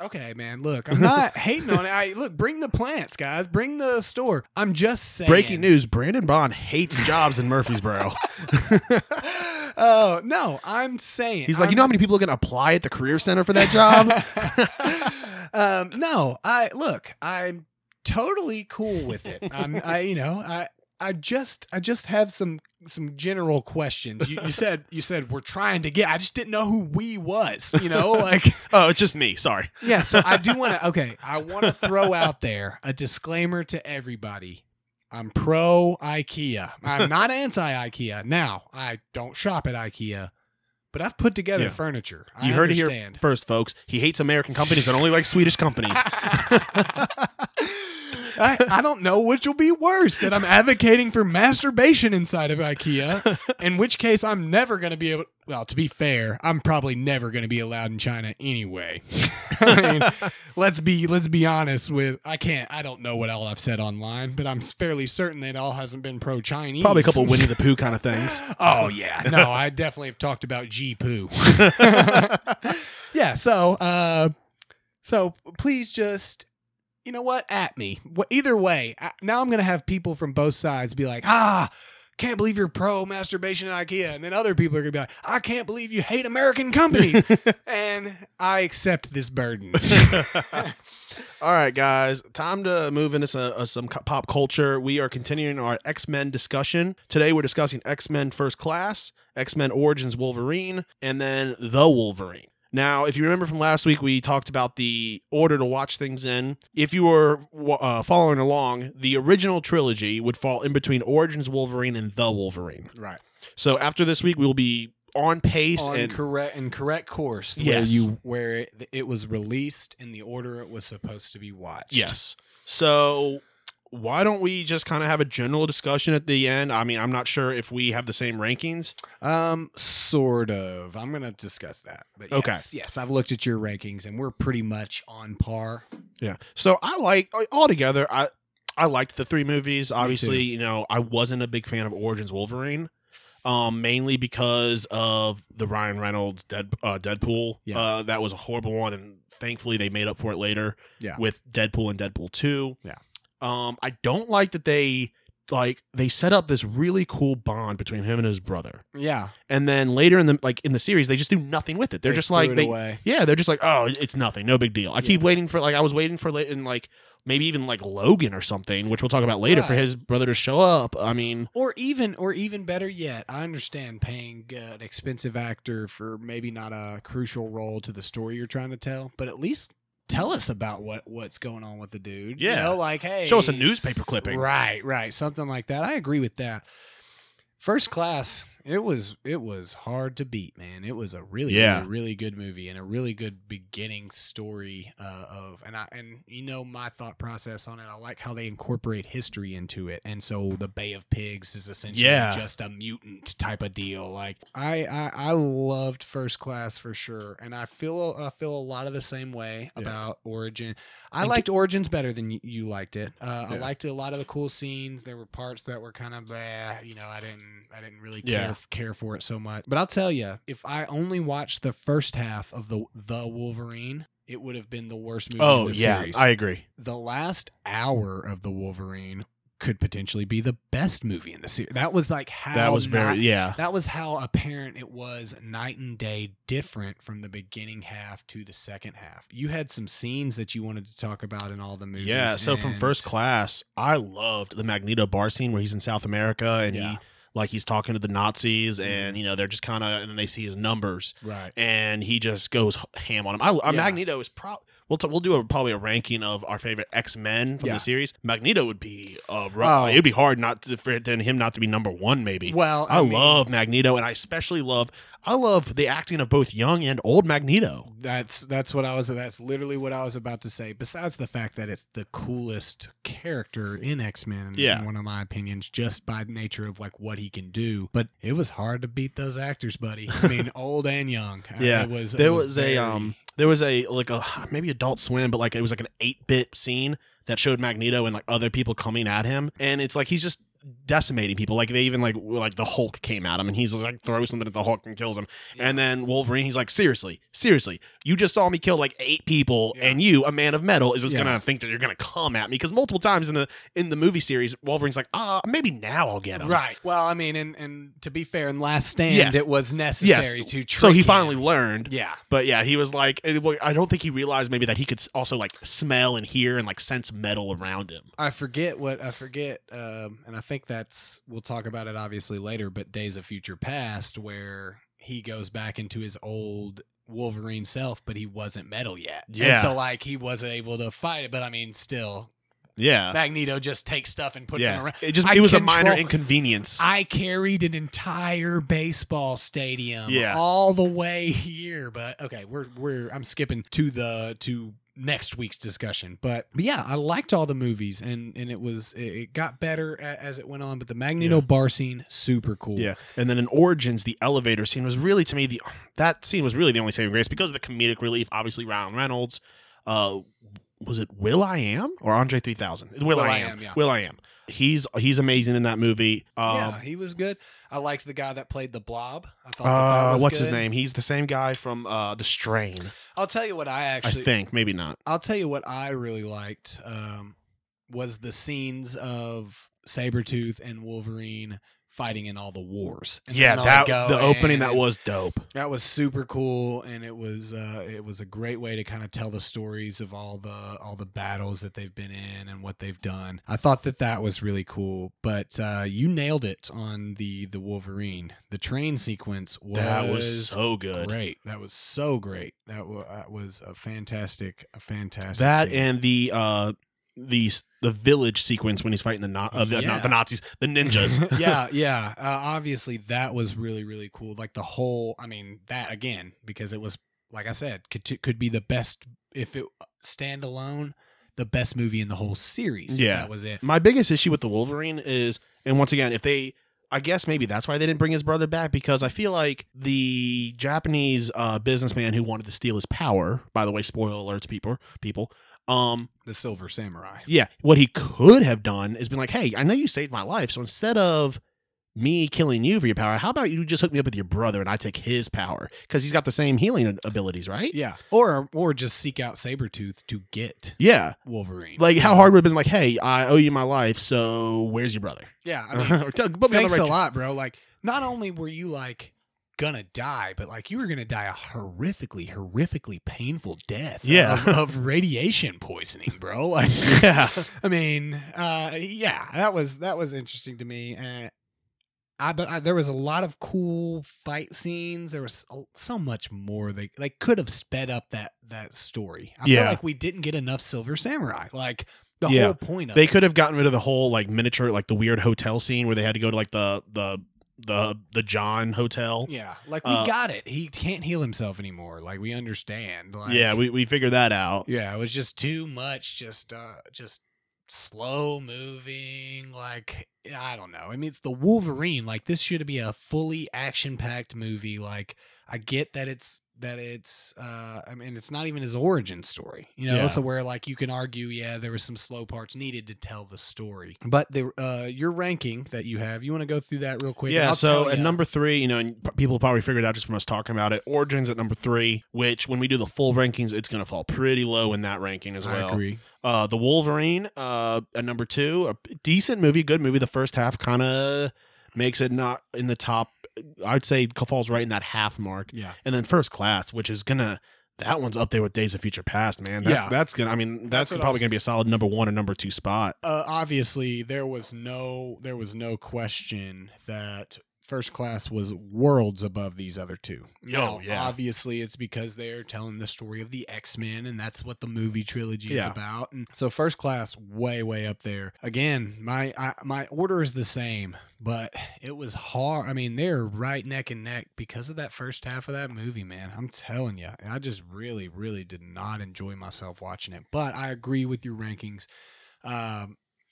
Okay, man, look, I'm not hating on it. Look, bring the plants, guys. Bring the store. I'm just saying. Breaking news, Brandon Bond hates jobs in Murfreesboro. Oh, no, I'm saying. He's like, you know how many people are going to apply at the career center for that job? No, I'm totally cool with it. I just have some general questions. You said we're trying to get. I just didn't know who we was. You know, like oh, it's just me. Sorry. Yeah. So I do want to. Okay, I want to throw out there a disclaimer to everybody. I'm pro IKEA. I'm not anti IKEA. Now I don't shop at IKEA, but I've put together furniture. You heard it here first, folks. He hates American companies and only likes Swedish companies. I don't know which will be worse, that I'm advocating for masturbation inside of IKEA, in which case I'm never going to be able... Well, to be fair, I'm probably never going to be allowed in China anyway. I mean, let's be honest with... I don't know what all I've said online, but I'm fairly certain that all hasn't been pro-Chinese. Probably a couple Winnie the Pooh kind of things. Oh, yeah. No, I definitely have talked about G-Poo. Yeah, so please just... You know what? At me. Either way, now I'm going to have people from both sides be like, can't believe you're pro-masturbation at IKEA. And then other people are going to be like, I can't believe you hate American companies. And I accept this burden. All right, guys. Time to move into some pop culture. We are continuing our X-Men discussion. Today, we're discussing X-Men First Class, X-Men Origins Wolverine, and then The Wolverine. Now, if you remember from last week, we talked about the order to watch things in. If you were following along, the original trilogy would fall in between Origins Wolverine and The Wolverine. Right. So after this week, we'll be on pace correct course. Yes. Where it was released in the order it was supposed to be watched. Yes. So why don't we just kind of have a general discussion at the end? I mean, I'm not sure if we have the same rankings. Sort of. I'm going to discuss that. But okay. Yes, I've looked at your rankings, and we're pretty much on par. Yeah. So I liked the three movies. Obviously, you know, I wasn't a big fan of Origins Wolverine, mainly because of the Ryan Reynolds Deadpool. Yeah. That was a horrible one, and thankfully they made up for it later with Deadpool and Deadpool 2. Yeah. I don't like that they set up this really cool bond between him and his brother. Yeah. And then later in the series, they just do nothing with it. They're just like away. Yeah, they're just like, oh, it's nothing, no big deal. I keep waiting for maybe even like Logan or something, which we'll talk about later, for his brother to show up. I mean, or even better yet, I understand paying an expensive actor for maybe not a crucial role to the story you're trying to tell, but at least tell us about what's going on with the dude. Yeah. You know, like, hey. Show us a newspaper clipping. Right. Something like that. I agree with that. First Class, it was hard to beat, man. It was a really good movie and a really good beginning story you know, my thought process on it. I like how they incorporate history into it. And so the Bay of Pigs is essentially just a mutant type of deal. Like I loved First Class for sure. And I feel a lot of the same way about Origin. I liked Origins better than you liked it. I liked a lot of the cool scenes. There were parts that were kind of, you know, I didn't really care for it so much. But I'll tell you, if I only watched the first half of the Wolverine, it would have been the worst movie in the series. I agree. The last hour of the Wolverine could potentially be the best movie in the series. That was like how that was very That was how apparent it was, night and day different from the beginning half to the second half. You had some scenes that you wanted to talk about in all the movies. Yeah, so from First Class, I loved the Magneto bar scene where he's in South America and he like he's talking to the Nazis and you know they're just kind of, and then they see his numbers, right? And he just goes ham on him. Magneto is probably. We'll do probably a ranking of our favorite X-Men from the series. Magneto would be it would be hard for him not to be number one, maybe. Well, I mean, love Magneto, and I especially love the acting of both young and old Magneto. That's literally what I was about to say. Besides the fact that it's the coolest character in X-Men, in one of my opinions, just by nature of like what he can do. But it was hard to beat those actors, buddy. I mean, old and young. Yeah, there was a like a maybe Adult Swim, but like it was like an 8-bit scene that showed Magneto and like other people coming at him, and it's like he's just decimating people. Like they even like the Hulk came at him, and he's like throws something at the Hulk and kills him. Yeah. And then Wolverine, he's like, seriously, you just saw me kill like 8 people, and you, a man of metal, is just gonna think that you're gonna come at me? Because multiple times in the movie series, Wolverine's like, maybe now I'll get him. Right. Well, I mean, and to be fair, in Last Stand, it was necessary to trick so he finally learned. Yeah. But yeah, he was like, I don't think he realized maybe that he could also like smell and hear and like sense metal around him. I forget, and I think we'll talk about it obviously later, but Days of Future Past, where he goes back into his old Wolverine self, but he wasn't metal yet. Yeah. And so like he wasn't able to fight it, but I mean, still. Yeah. Magneto just takes stuff and puts him around. It was a minor inconvenience. I carried an entire baseball stadium all the way here, but okay, I'm skipping to next week's discussion, but yeah, I liked all the movies, and it got better as it went on, but the Magneto bar scene, super cool. Yeah. And then in Origins, the elevator scene was really, to me, that scene was really the only saving grace because of the comedic relief. Obviously Ryan Reynolds, was it Will I Am or Andre 3000? Will I Am. He's amazing in that movie. He was good. I liked the guy that played the Blob. I thought that was what's good. His name? He's the same guy from The Strain. I'll tell you what I think, maybe not. I'll tell you what I really liked was the scenes of Sabretooth and Wolverine fighting in all the wars. And the opening, that was dope. That was super cool, and it was a great way to kind of tell the stories of all the battles that they've been in and what they've done. I thought that was really cool, but you nailed it on the Wolverine. The train sequence was so good. Great. That was so great. That was a fantastic scene. And the village sequence when he's fighting the Nazis, the ninjas. Obviously that was really, really cool. Like the whole, I mean, that again, because it was, like I said, could be the best, if it standalone, the best movie in the whole series. Yeah. That was it. My biggest issue with the Wolverine is, and once again, I guess maybe that's why they didn't bring his brother back, because I feel like the Japanese businessman who wanted to steal his power, by the way, spoiler alerts, people, the Silver Samurai. Yeah. What he could have done is been like, hey, I know you saved my life, so instead of me killing you for your power, how about you just hook me up with your brother and I take his power? Because he's got the same healing abilities, right? Yeah. Or just seek out Sabretooth to get Wolverine. Like, how hard would it have been like, hey, I owe you my life, so where's your brother? Yeah. I mean, thanks a lot, bro. Like, not only were you like gonna die, but like you were gonna die a horrifically painful death of radiation poisoning, bro. Like, I mean, that was interesting to me. There was a lot of cool fight scenes. There was so much more. They could have sped up that story. I feel like we didn't get enough Silver Samurai. Like, the whole point of it. They could have gotten rid of the whole like miniature, like the weird hotel scene where they had to go to like the John Hotel. Yeah, like we got it. He can't heal himself anymore. Like, we understand. Like, yeah, we figured that out. Yeah, it was just too much. Just slow moving. Like, I don't know. I mean, it's the Wolverine. Like, this should be a fully action-packed movie. Like, I get that it's not even his origin story, you know. Yeah. So where, like, you can argue, yeah, there were some slow parts needed to tell the story. But your ranking that you have, you want to go through that real quick? Yeah. So at number three, you know, and people probably figured out just from us talking about it, Origins at number three, which when we do the full rankings, it's going to fall pretty low in that ranking as well. I agree. The Wolverine at number two, a decent movie, good movie. The first half kind of makes it not in the top. I'd say falls right in that half mark. Yeah. And then First Class, which is that one's up there with Days of Future Past, man. That's probably going to be a solid number one or number two spot. Obviously there was no question that First Class was worlds above these other two. Obviously it's because they're telling the story of the X-Men, and that's what the movie trilogy is about. And so First Class, way, way up there. Again, my order is the same, but it was hard. I mean, they're right neck and neck because of that first half of that movie, man. I'm telling you, I just really, really did not enjoy myself watching it. But I agree with your rankings.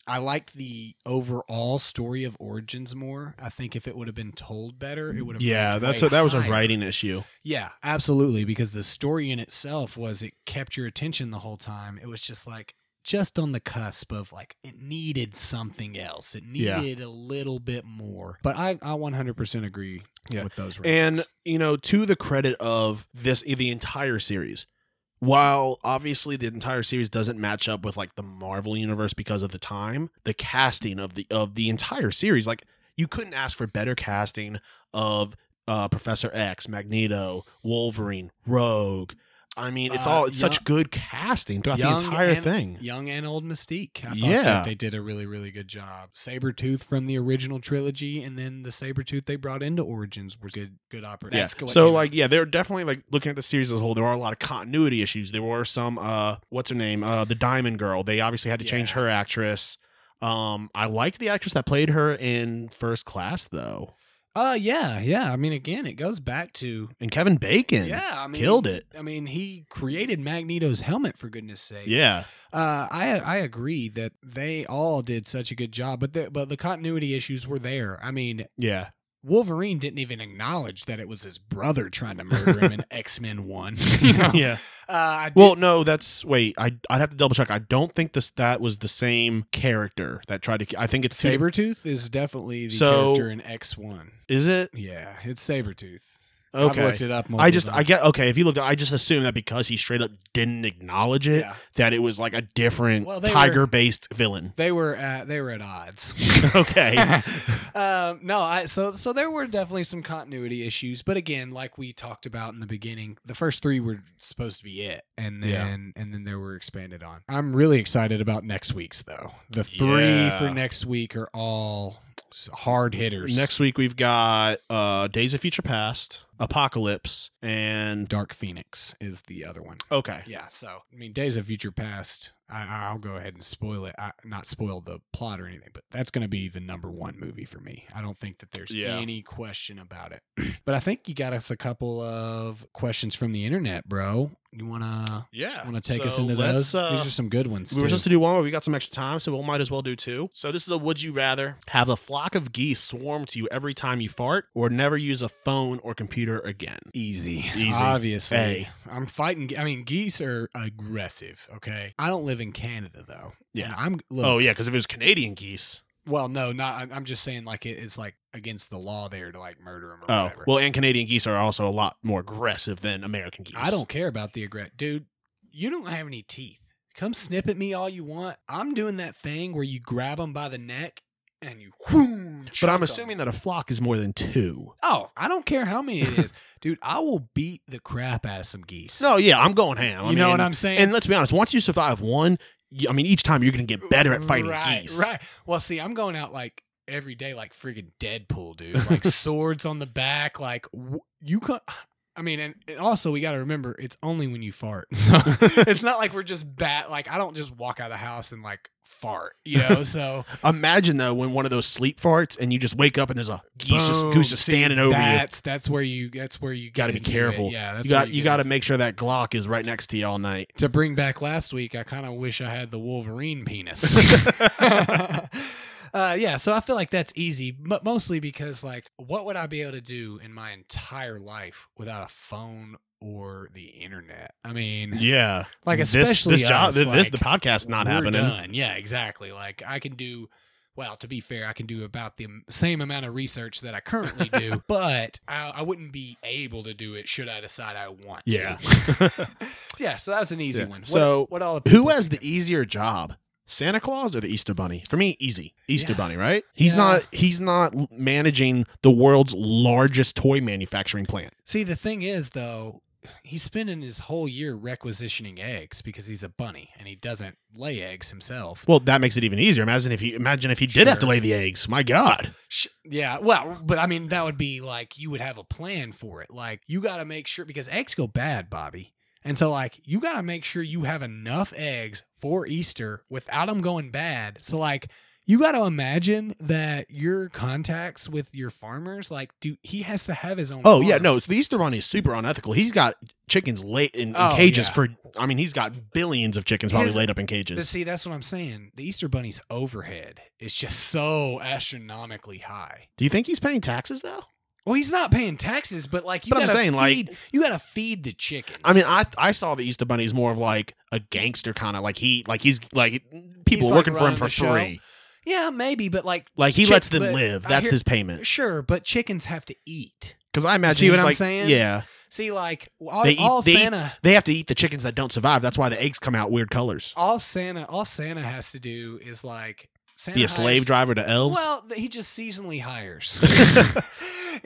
I liked the overall story of Origins more. I think if it would have been told better, it would have. Yeah, that was a writing issue. Yeah, absolutely. Because the story in itself it kept your attention the whole time. It was just like just on the cusp of like it needed something else. It needed a little bit more. But I 100% agree with those ratings. And you know, to the credit of the entire series. While obviously the entire series doesn't match up with like the Marvel universe because of the time, the casting of the entire series, like you couldn't ask for better casting of Professor X, Magneto, Wolverine, Rogue. I mean, such good casting throughout the entire thing. Young and old Mystique. I thought that they did a really, really good job. Sabretooth from the original trilogy, and then the Sabretooth they brought into Origins was good opportunity. Yeah. So, they're definitely, like, looking at the series as a whole, there are a lot of continuity issues. There were some, what's her name? The Diamond Girl. They obviously had to change her actress. I liked the actress that played her in First Class, though. I mean, again, it goes back to... And Kevin Bacon killed it. I mean, he created Magneto's helmet, for goodness sake. Yeah. I agree that they all did such a good job, but the continuity issues were there. I mean... Yeah. Wolverine didn't even acknowledge that it was his brother trying to murder him in X-Men 1. You know? Yeah. I'd have to double check. I don't think that was the same character that tried to... I think it's... Sabretooth is definitely the character in X1. Is it? Yeah, it's Sabretooth. Okay. I've looked it up multiple times. If you looked up, I just assumed that because he straight up didn't acknowledge it, that it was like a different tiger-based villain. They were at odds. Okay. So there were definitely some continuity issues, but again, like we talked about in the beginning, the first three were supposed to be it, and then they were expanded on. I'm really excited about next week's though. The three for next week are all hard hitters. Next week we've got Days of Future Past, Apocalypse, and Dark Phoenix is the other one. Okay. Yeah, so I mean, Days of Future Past, I'll go ahead and spoil it. Not spoil the plot or anything, but that's going to be the number one movie for me. I don't think that there's any question about it. But I think you got us a couple of questions from the internet, bro. You wanna take us into those? These are some good ones. We were supposed to do one, but we got some extra time, so we might as well do two. So this is a would you rather: have a flock of geese swarm to you every time you fart, or never use a phone or computer again? Easy. Obviously. Hey. I'm fighting. I mean, geese are aggressive. Okay, I don't live in Canada though. Yeah, and because if it was Canadian geese. Well, no, not. I'm just saying, like, it's like against the law there to like murder them or whatever. Well, and Canadian geese are also a lot more aggressive than American geese. I don't care about the aggressive. Dude, you don't have any teeth. Come snip at me all you want. I'm doing that thing where you grab them by the neck and you. But I'm assuming that a flock is more than two. Oh, I don't care how many it is. Dude, I will beat the crap out of some geese. No, yeah, I'm going ham. You know what I'm saying? And let's be honest, once you survive one, I mean, each time you're going to get better at fighting geese. Right. Well, see, I'm going out like every day, like friggin' Deadpool, dude. Like swords on the back. Like you can't. I mean, and also we got to remember it's only when you fart. So it's not like we're just like I don't just walk out of the house and like fart, you know? So imagine though, when one of those sleep farts and you just wake up and there's a goose just standing over you. That's where you got to be careful. It. Yeah. You got to make sure that Glock is right next to you all night. To bring back last week, I kind of wish I had the Wolverine penis. Yeah, so I feel like that's easy, but mostly because, like, what would I be able to do in my entire life without a phone or the internet? I mean, yeah, like, especially this job, like, this the podcast not happening. Done. Yeah, exactly. Like, I can do. Well, to be fair, I can do about the same amount of research that I currently do, but I wouldn't be able to do it should I decide I want to. Yeah, so that was an easy one. So who has the easier job? Santa Claus or the Easter Bunny? For me, easy. Easter Bunny, right? He's not managing the world's largest toy manufacturing plant. See, the thing is, though, he's spending his whole year requisitioning eggs because he's a bunny and he doesn't lay eggs himself. Well, that makes it even easier. Imagine if he did have to lay the eggs. My God. Yeah. Well, but I mean, that would be like, you would have a plan for it. Like, you got to make sure, because eggs go bad, Bobby. And so, like, you got to make sure you have enough eggs for Easter without them going bad. So, like, you got to imagine that your contacts with your farmers, like, dude, he has to have his own. Oh, farm. Yeah. No, the Easter Bunny is super unethical. He's got chickens laid in cages for, I mean, he's got billions of chickens probably laid up in cages. See, that's what I'm saying. The Easter Bunny's overhead is just so astronomically high. Do you think he's paying taxes, though? Well, he's not paying taxes, but, like, you gotta feed the chickens. I mean, I saw the Easter Bunny is more of like a gangster kind of, like, he's working for him for free. Yeah, maybe, but like he lets them live. That's his payment. Sure, but chickens have to eat. Because I imagine, see what I'm saying? Yeah. See, like, they have to eat the chickens that don't survive. That's why the eggs come out weird colors. All Santa has to do is, like, be a slave driver to elves. Well, he just seasonally hires.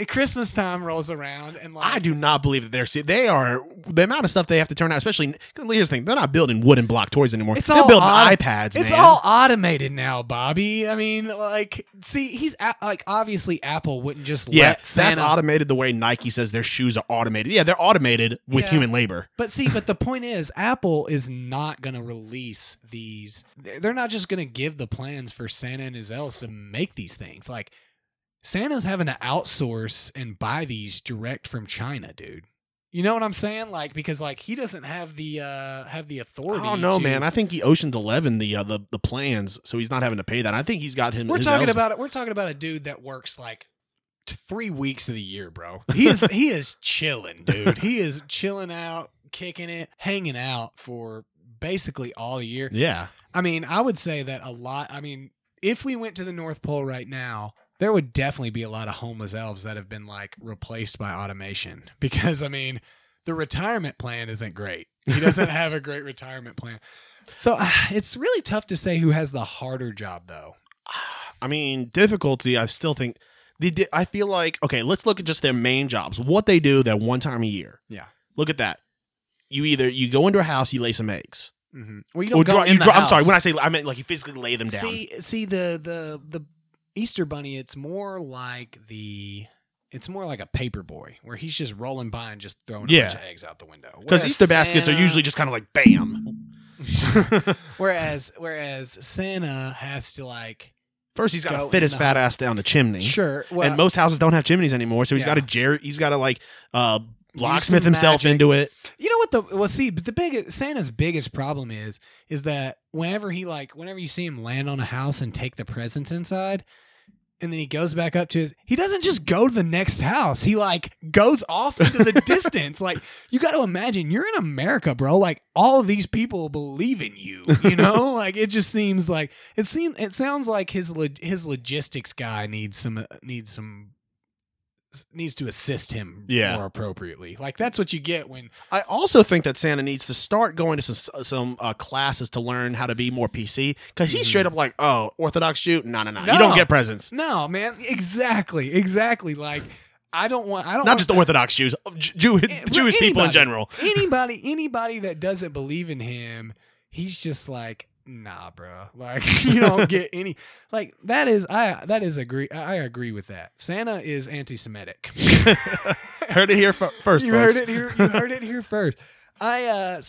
Christmas time rolls around, and, like, I do not believe that the amount of stuff they have to turn out, especially, here's the thing, they're not building wooden block toys anymore. They're building iPads. It's all automated now, Bobby. I mean, like, see, he's like, obviously Apple wouldn't just let Santa. That's automated the way Nike says their shoes are automated. Yeah, they're automated with human labor. But the point is, Apple is not going to release these. They're not just going to give the plans for Santa and his elves to make these things. Like, Santa's having to outsource and buy these direct from China, dude. You know what I'm saying? Like, because, like, he doesn't have the authority. I don't know, man. I think he Ocean 11 the plans, so he's not having to pay that. I think he's got him. We're talking about a dude that works like 3 weeks of the year, bro. He is chilling, dude. He is chilling out, kicking it, hanging out for basically all year. Yeah. I mean, I would say that a lot. I mean, if we went to the North Pole right now, there would definitely be a lot of homeless elves that have been, like, replaced by automation because, I mean, the retirement plan isn't great. He doesn't have a great retirement plan. So it's really tough to say who has the harder job, though. I mean, difficulty, I still think I feel like, okay, let's look at just their main jobs, what they do that one time a year. Yeah. Look at that. You go into a house, you lay some eggs. Mm-hmm. Well, you don't go in the house. I'm sorry. When I say, I meant, like, you physically lay them down. See the Easter Bunny, it's more like a paper boy where he's just rolling by and just throwing a bunch of eggs out the window. Because Easter baskets are usually just kind of like bam. whereas Santa has to, like, first he's got to fit his fat ass down the chimney. Sure, well, and most houses don't have chimneys anymore, so he's got to locksmith himself into it. You know what but the Santa's biggest problem is that whenever you see him land on a house and take the presents inside, and then he goes back up to he doesn't just go to the next house. He, like, goes off into the distance. Like, you got to imagine, you're in America, bro. Like, all of these people believe in you, you know? Like, it just seems like, it sounds like his logistics guy needs to assist him more appropriately. Like, that's what you get when... I also think that Santa needs to start going to some classes to learn how to be more PC, because he's straight up like, oh, Orthodox Jew? No. You don't get presents. No, man. Exactly. Like, I don't want just the Orthodox Jews. Jewish people in general. Anybody that doesn't believe in him, he's just like... Nah, bro. Like, you don't get any. Like, I agree with that. Santa is anti-Semitic. Heard it here first. You heard it here first. I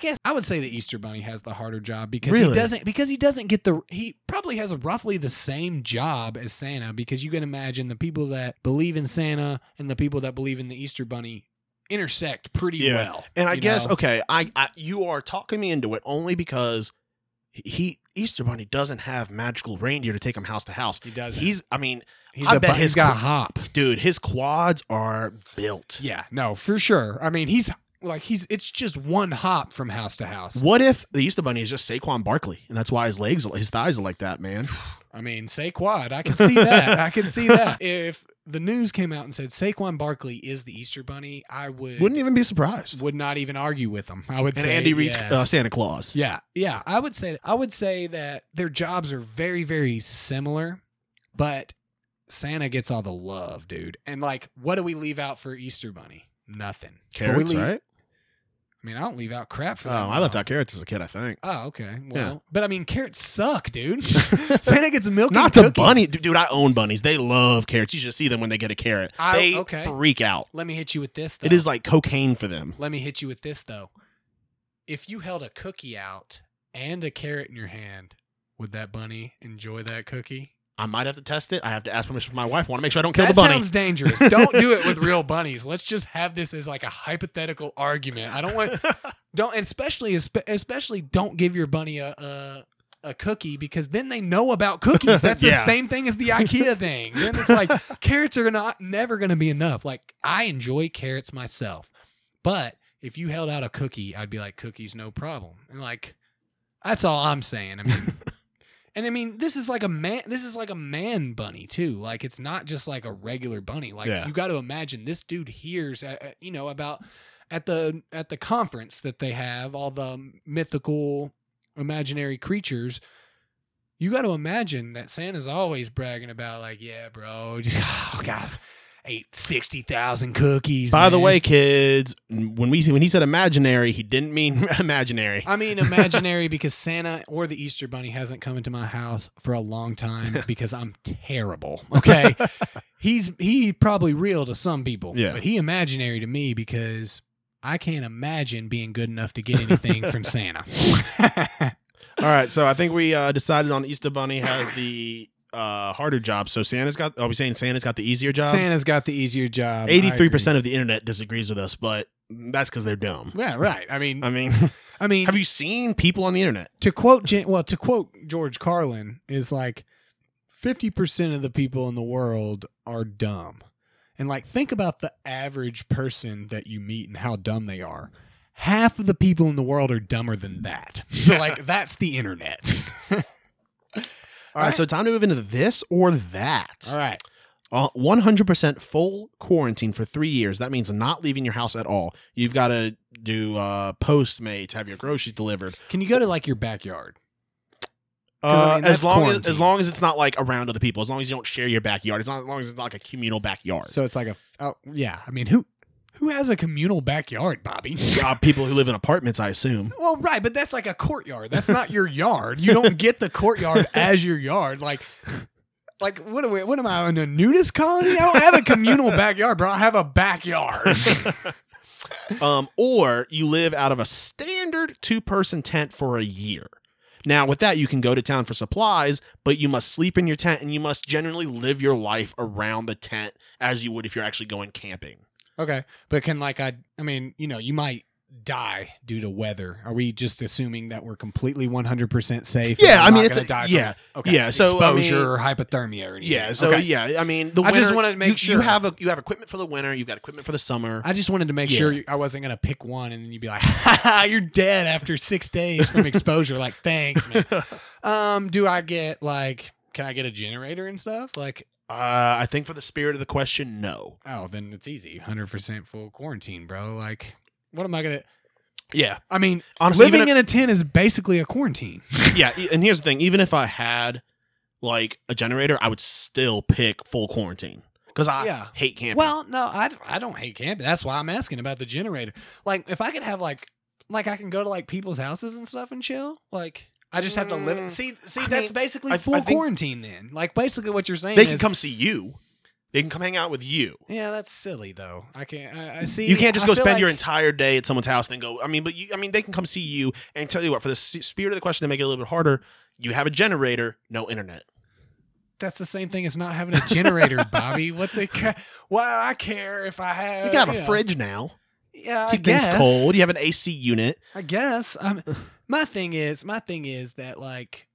guess I would say the Easter Bunny has the harder job because he probably has roughly the same job as Santa, because you can imagine the people that believe in Santa and the people that believe in the Easter Bunny intersect pretty well. And I guess, okay, you are talking me into it only because Easter Bunny doesn't have magical reindeer to take him house to house. He doesn't. I bet he's got a hop. Dude, his quads are built. Yeah, no, for sure. I mean, it's just one hop from house to house. What if the Easter Bunny is just Saquon Barkley, and that's why his thighs are like that, man? I mean, Saquad, I can see that. I can see that. If the news came out and said Saquon Barkley is the Easter Bunny, I wouldn't even be surprised. Would not even argue with them. I would say Andy Reid's Santa Claus. Yeah, yeah. I would say that their jobs are very, very similar, but Santa gets all the love, dude. And like, what do we leave out for Easter Bunny? Nothing. Carrots, right? I mean, I don't leave out crap for that. Oh, I left out carrots as a kid, I think. Oh, okay. Well, yeah. But I mean, carrots suck, dude. Santa gets milk and cookies. Not to bunny. Dude, I own bunnies. They love carrots. You should see them when they get a carrot. They freak out. Let me hit you with this, though. It is like cocaine for them. Let me hit you with this, though. If you held a cookie out and a carrot in your hand, would that bunny enjoy that cookie? I might have to test it. I have to ask permission from my wife. I want to make sure I don't kill the bunny. That sounds dangerous. Don't do it with real bunnies. Let's just have this as like a hypothetical argument. I don't want... Especially don't give your bunny a cookie, because then they know about cookies. That's the same thing as the IKEA thing. Then it's like, carrots are never going to be enough. Like, I enjoy carrots myself. But if you held out a cookie, I'd be like, cookies, no problem. And like, that's all I'm saying. I mean... And I mean, this is like a man bunny too. Like, it's not just like a regular bunny. Like, you got to imagine this dude hears, about at the conference that they have all the mythical, imaginary creatures. You got to imagine that Santa's always bragging about, like, yeah, bro, oh god, ate 60,000 cookies. By the way, kids, when he said imaginary, he didn't mean imaginary. I mean imaginary because Santa or the Easter Bunny hasn't come into my house for a long time because I'm terrible. Okay, he probably real to some people, but he imaginary to me because I can't imagine being good enough to get anything from Santa. All right, so I think we decided on Easter Bunny has the harder jobs. So are we saying Santa's got the easier job? Santa's got the easier job. 83% of the internet disagrees with us, but that's because they're dumb. Yeah, right. I mean, have you seen people on the internet? To quote George Carlin, is like 50% of the people in the world are dumb, and like, think about the average person that you meet and how dumb they are. Half of the people in the world are dumber than that. So like, that's the internet. All right, so time to move into this or that. All right. 100% full quarantine for 3 years. That means not leaving your house at all. You've got to do Postmates, have your groceries delivered. Can you go to like your backyard? As long as it's not like around other people, as long as you don't share your backyard, as long as it's not like a communal backyard. So it's like I mean, who has a communal backyard, Bobby? People who live in apartments, I assume. Well, right, but that's like a courtyard. That's not your yard. You don't get the courtyard as your yard. Like what am I, in a nudist colony? I don't have a communal backyard, bro. I have a backyard. Or you live out of a standard two-person tent for a year. Now, with that, you can go to town for supplies, but you must sleep in your tent, and you must generally live your life around the tent as you would if you're actually going camping. Okay, but you might die due to weather. Are we just assuming that we're completely 100% safe? Yeah, I mean, it's exposure or hypothermia or anything. Yeah, so okay. Yeah, I mean, the winter, I just wanted to make sure you have equipment for the winter, you've got equipment for the summer. I just wanted to make sure I wasn't gonna pick one and then you'd be like, "Ha, you're dead after 6 days from exposure." Like, thanks, man. Can I get a generator and stuff? Like. I think for the spirit of the question, no. Oh, then it's easy. 100% full quarantine, bro. Like, what am I going to... Yeah. I mean, honestly, living in a tent is basically a quarantine. Yeah, and here's the thing. Even if I had, like, a generator, I would still pick full quarantine. Because I hate camping. Well, no, I don't hate camping. That's why I'm asking about the generator. Like, if I could have, like I can go to, like, people's houses and stuff and chill, like... I just have to live it. See, that's basically full quarantine then. Like, basically what you're saying is... They can come see you. They can come hang out with you. Yeah, that's silly, though. I can't... I see... You can't just go spend your entire day at someone's house and then go... they can come see you, and tell you what, for the spirit of the question to make it a little bit harder, you have a generator, no internet. That's the same thing as not having a generator, Bobby. Why do I care if I have... You can have a fridge now. Yeah, keep things cold. You have an AC unit. I guess. My thing is that, like,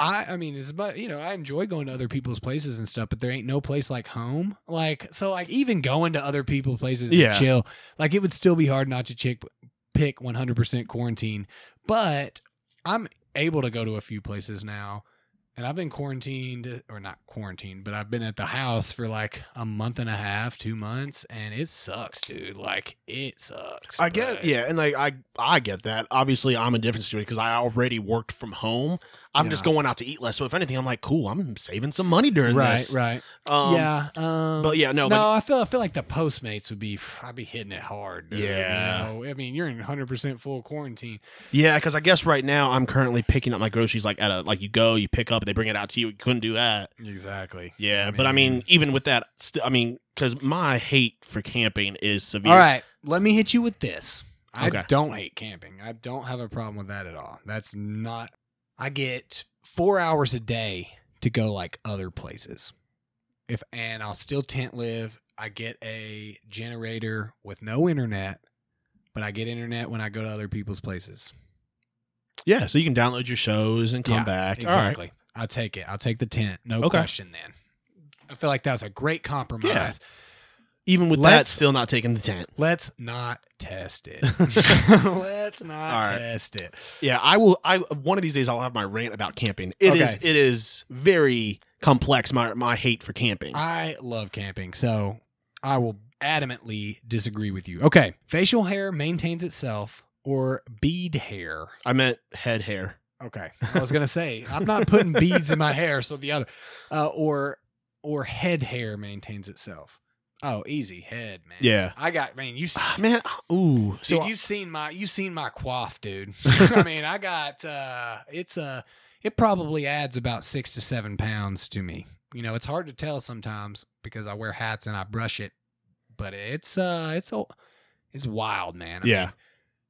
I mean, it's about, you know, I enjoy going to other people's places and stuff, but there ain't no place like home. Like, so like even going to other people's places to chill, like it would still be hard not to pick 100% quarantine, but I'm able to go to a few places now. And I've been quarantined, or not quarantined, but I've been at the house for like a month and a half, 2 months, and it sucks, dude. Like, it sucks. I get it, yeah, and like I get that. Obviously, I'm in a different situation because I already worked from home. I'm just going out to eat less. So if anything, I'm like, cool, I'm saving some money during this. Right. But yeah, no. I feel like the Postmates would be, I'd be hitting it hard, dude. Yeah. You know? I mean, you're in 100% full quarantine. Yeah, because I guess right now I'm currently picking up my groceries like at a, like you go, you pick up, they bring it out to you. You couldn't do that. Exactly. Yeah, but I mean, even with that, because my hate for camping is severe. All right, let me hit you with this. I don't hate camping. I don't have a problem with that at all. That's not. I get 4 hours a day to go like other places, and I'll still tent live. I get a generator with no internet, but I get internet when I go to other people's places. Yeah, so you can download your shows and come back. Exactly. All right. I'll take it. I'll take the tent. No question then. I feel like that was a great compromise. Yeah. Even with that, still not taking the tent. Let's not test it. Test it. Yeah, I will. One of these days, I'll have my rant about camping. It is very complex, my hate for camping. I love camping, so I will adamantly disagree with you. Okay, facial hair maintains itself or bead hair. I meant head hair. Okay, I was going to say, I'm not putting beads in my hair, so the other. Or head hair maintains itself. Oh, easy head, man. Yeah. You've seen my coif, dude. I mean, I got, it probably adds about 6 to 7 pounds to me. You know, it's hard to tell sometimes because I wear hats and I brush it, but it's wild, man. I mean,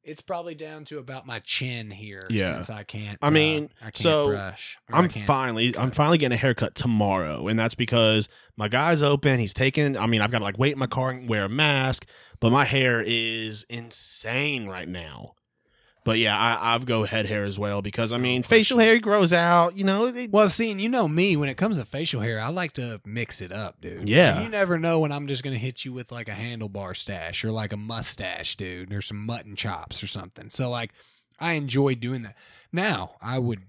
it's probably down to about my chin here since I can't. I mean, brush. I'm finally getting a haircut tomorrow, and that's because my guy's open. He's taking. I mean, I've got to like wait in my car and wear a mask, but my hair is insane right now. But yeah, I've go head hair as well because I mean, facial hair grows out, you know. Me when it comes to facial hair, I like to mix it up, dude. Yeah, and you never know when I'm just gonna hit you with like a handlebar stash or like a mustache, dude, or some mutton chops or something. So like, I enjoy doing that. Now, I would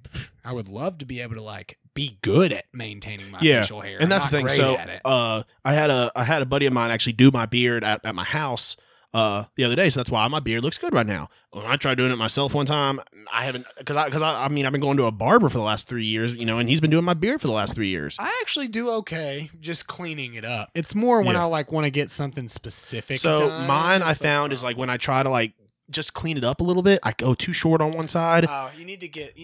love to be able to like be good at maintaining my facial hair, and that's the thing. So I had a buddy of mine actually do my beard at my house the other day, so that's why my beard looks good right now. When I tried doing it myself one time, I haven't because I've been going to a barber for the last 3 years, you know, and he's been doing my beard for the last 3 years. I actually do okay, just cleaning it up. It's more when I like want to get something specific. So done. Mine, I found is like when I try to like just clean it up a little bit, I go too short on one side. Oh, you need to get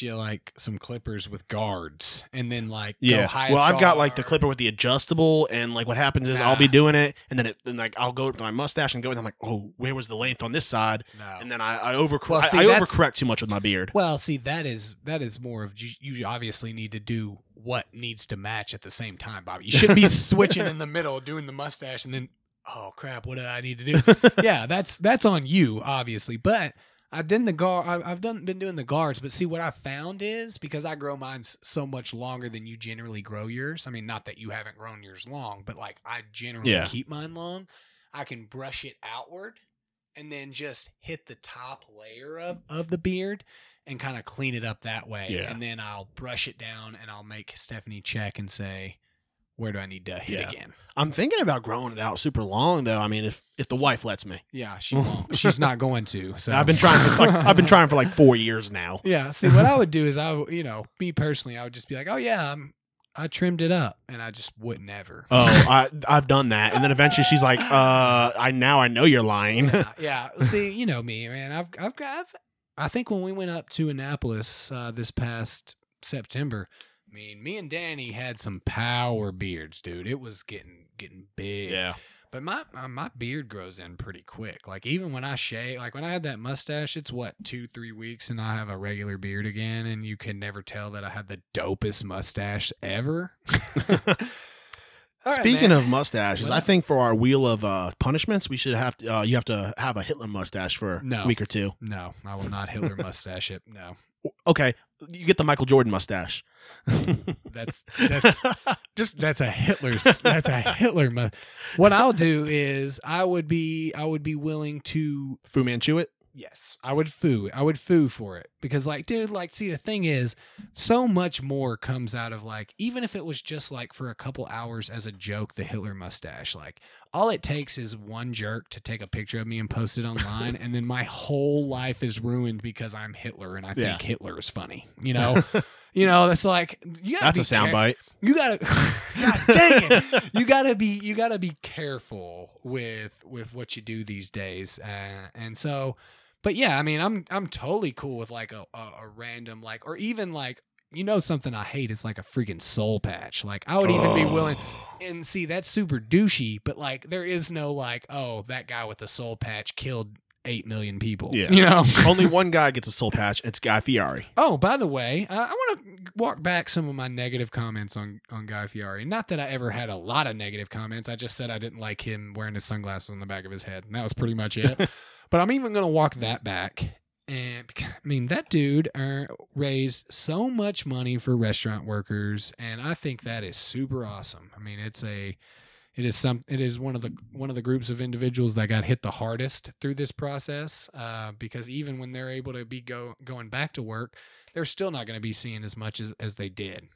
you like some clippers with guards, and then like go highest. Well, I've got like the clipper with the adjustable, and like what happens is I'll be doing it, and then like I'll go to my mustache and go, and I'm like, oh, where was the length on this side? No. And then I overcorrect too much with my beard. Well, see, that is more of you obviously need to do what needs to match at the same time, Bobby. You shouldn't be switching in the middle, doing the mustache, and then. Oh crap! What did I need to do? Yeah, that's on you, obviously. But I've been doing the guards. But see, what I found is because I grow mine so much longer than you generally grow yours. I mean, not that you haven't grown yours long, but like I generally keep mine long. I can brush it outward, and then just hit the top layer of the beard, and kind of clean it up that way. Yeah. And then I'll brush it down, and I'll make Stephanie check and say, where do I need to hit again? I'm thinking about growing it out super long though. I mean, if the wife lets me. Yeah, she won't. She's not going to. So I've been trying for like 4 years now. Yeah. See, what I would do is me personally, I would just be like, oh yeah, I trimmed it up, and I just wouldn't ever. Oh, I've done that, and then eventually she's like, I know you're lying." Yeah. See, you know me, man. I think when we went up to Annapolis this past September. I mean, me and Danny had some power beards, dude. It was getting big. Yeah. But my beard grows in pretty quick. Like, even when I shave, like when I had that mustache, it's what, 2-3 weeks, and I have a regular beard again, and you can never tell that I had the dopest mustache ever. right, speaking of mustaches, I think for our wheel of punishments, we should have to, you have to have a Hitler mustache for a week or two. No, I will not Hitler mustache it. No. Okay, you get the Michael Jordan mustache. That's a Hitler mustache. What I'll do is I would be willing to Fu Manchu it. Yes, I would foo for it because, like, dude, like, see, the thing is, so much more comes out of, like, even if it was just like for a couple hours as a joke, the Hitler mustache, like, all it takes is one jerk to take a picture of me and post it online, and then my whole life is ruined because I'm Hitler and I think Hitler is funny, you know. You know, that's like, that's a soundbite. You gotta, God dang it! You gotta be careful with what you do these days, and so. But yeah, I mean, I'm totally cool with like a random, like, or even like, you know, something I hate is like a freaking soul patch. Like, I would even be willing, and see, that's super douchey, but like, there is no like, oh, that guy with the soul patch killed 8 million people. Yeah. You know, only one guy gets a soul patch. It's Guy Fieri. Oh, by the way, I want to walk back some of my negative comments on Guy Fieri. Not that I ever had a lot of negative comments. I just said I didn't like him wearing his sunglasses on the back of his head, and that was pretty much it. But I'm even going to walk that back. And I mean, that dude raised so much money for restaurant workers, and I think that is super awesome. I mean, it is one of the groups of individuals that got hit the hardest through this process, because even when they're able to be going back to work, they're still not going to be seeing as much as they did.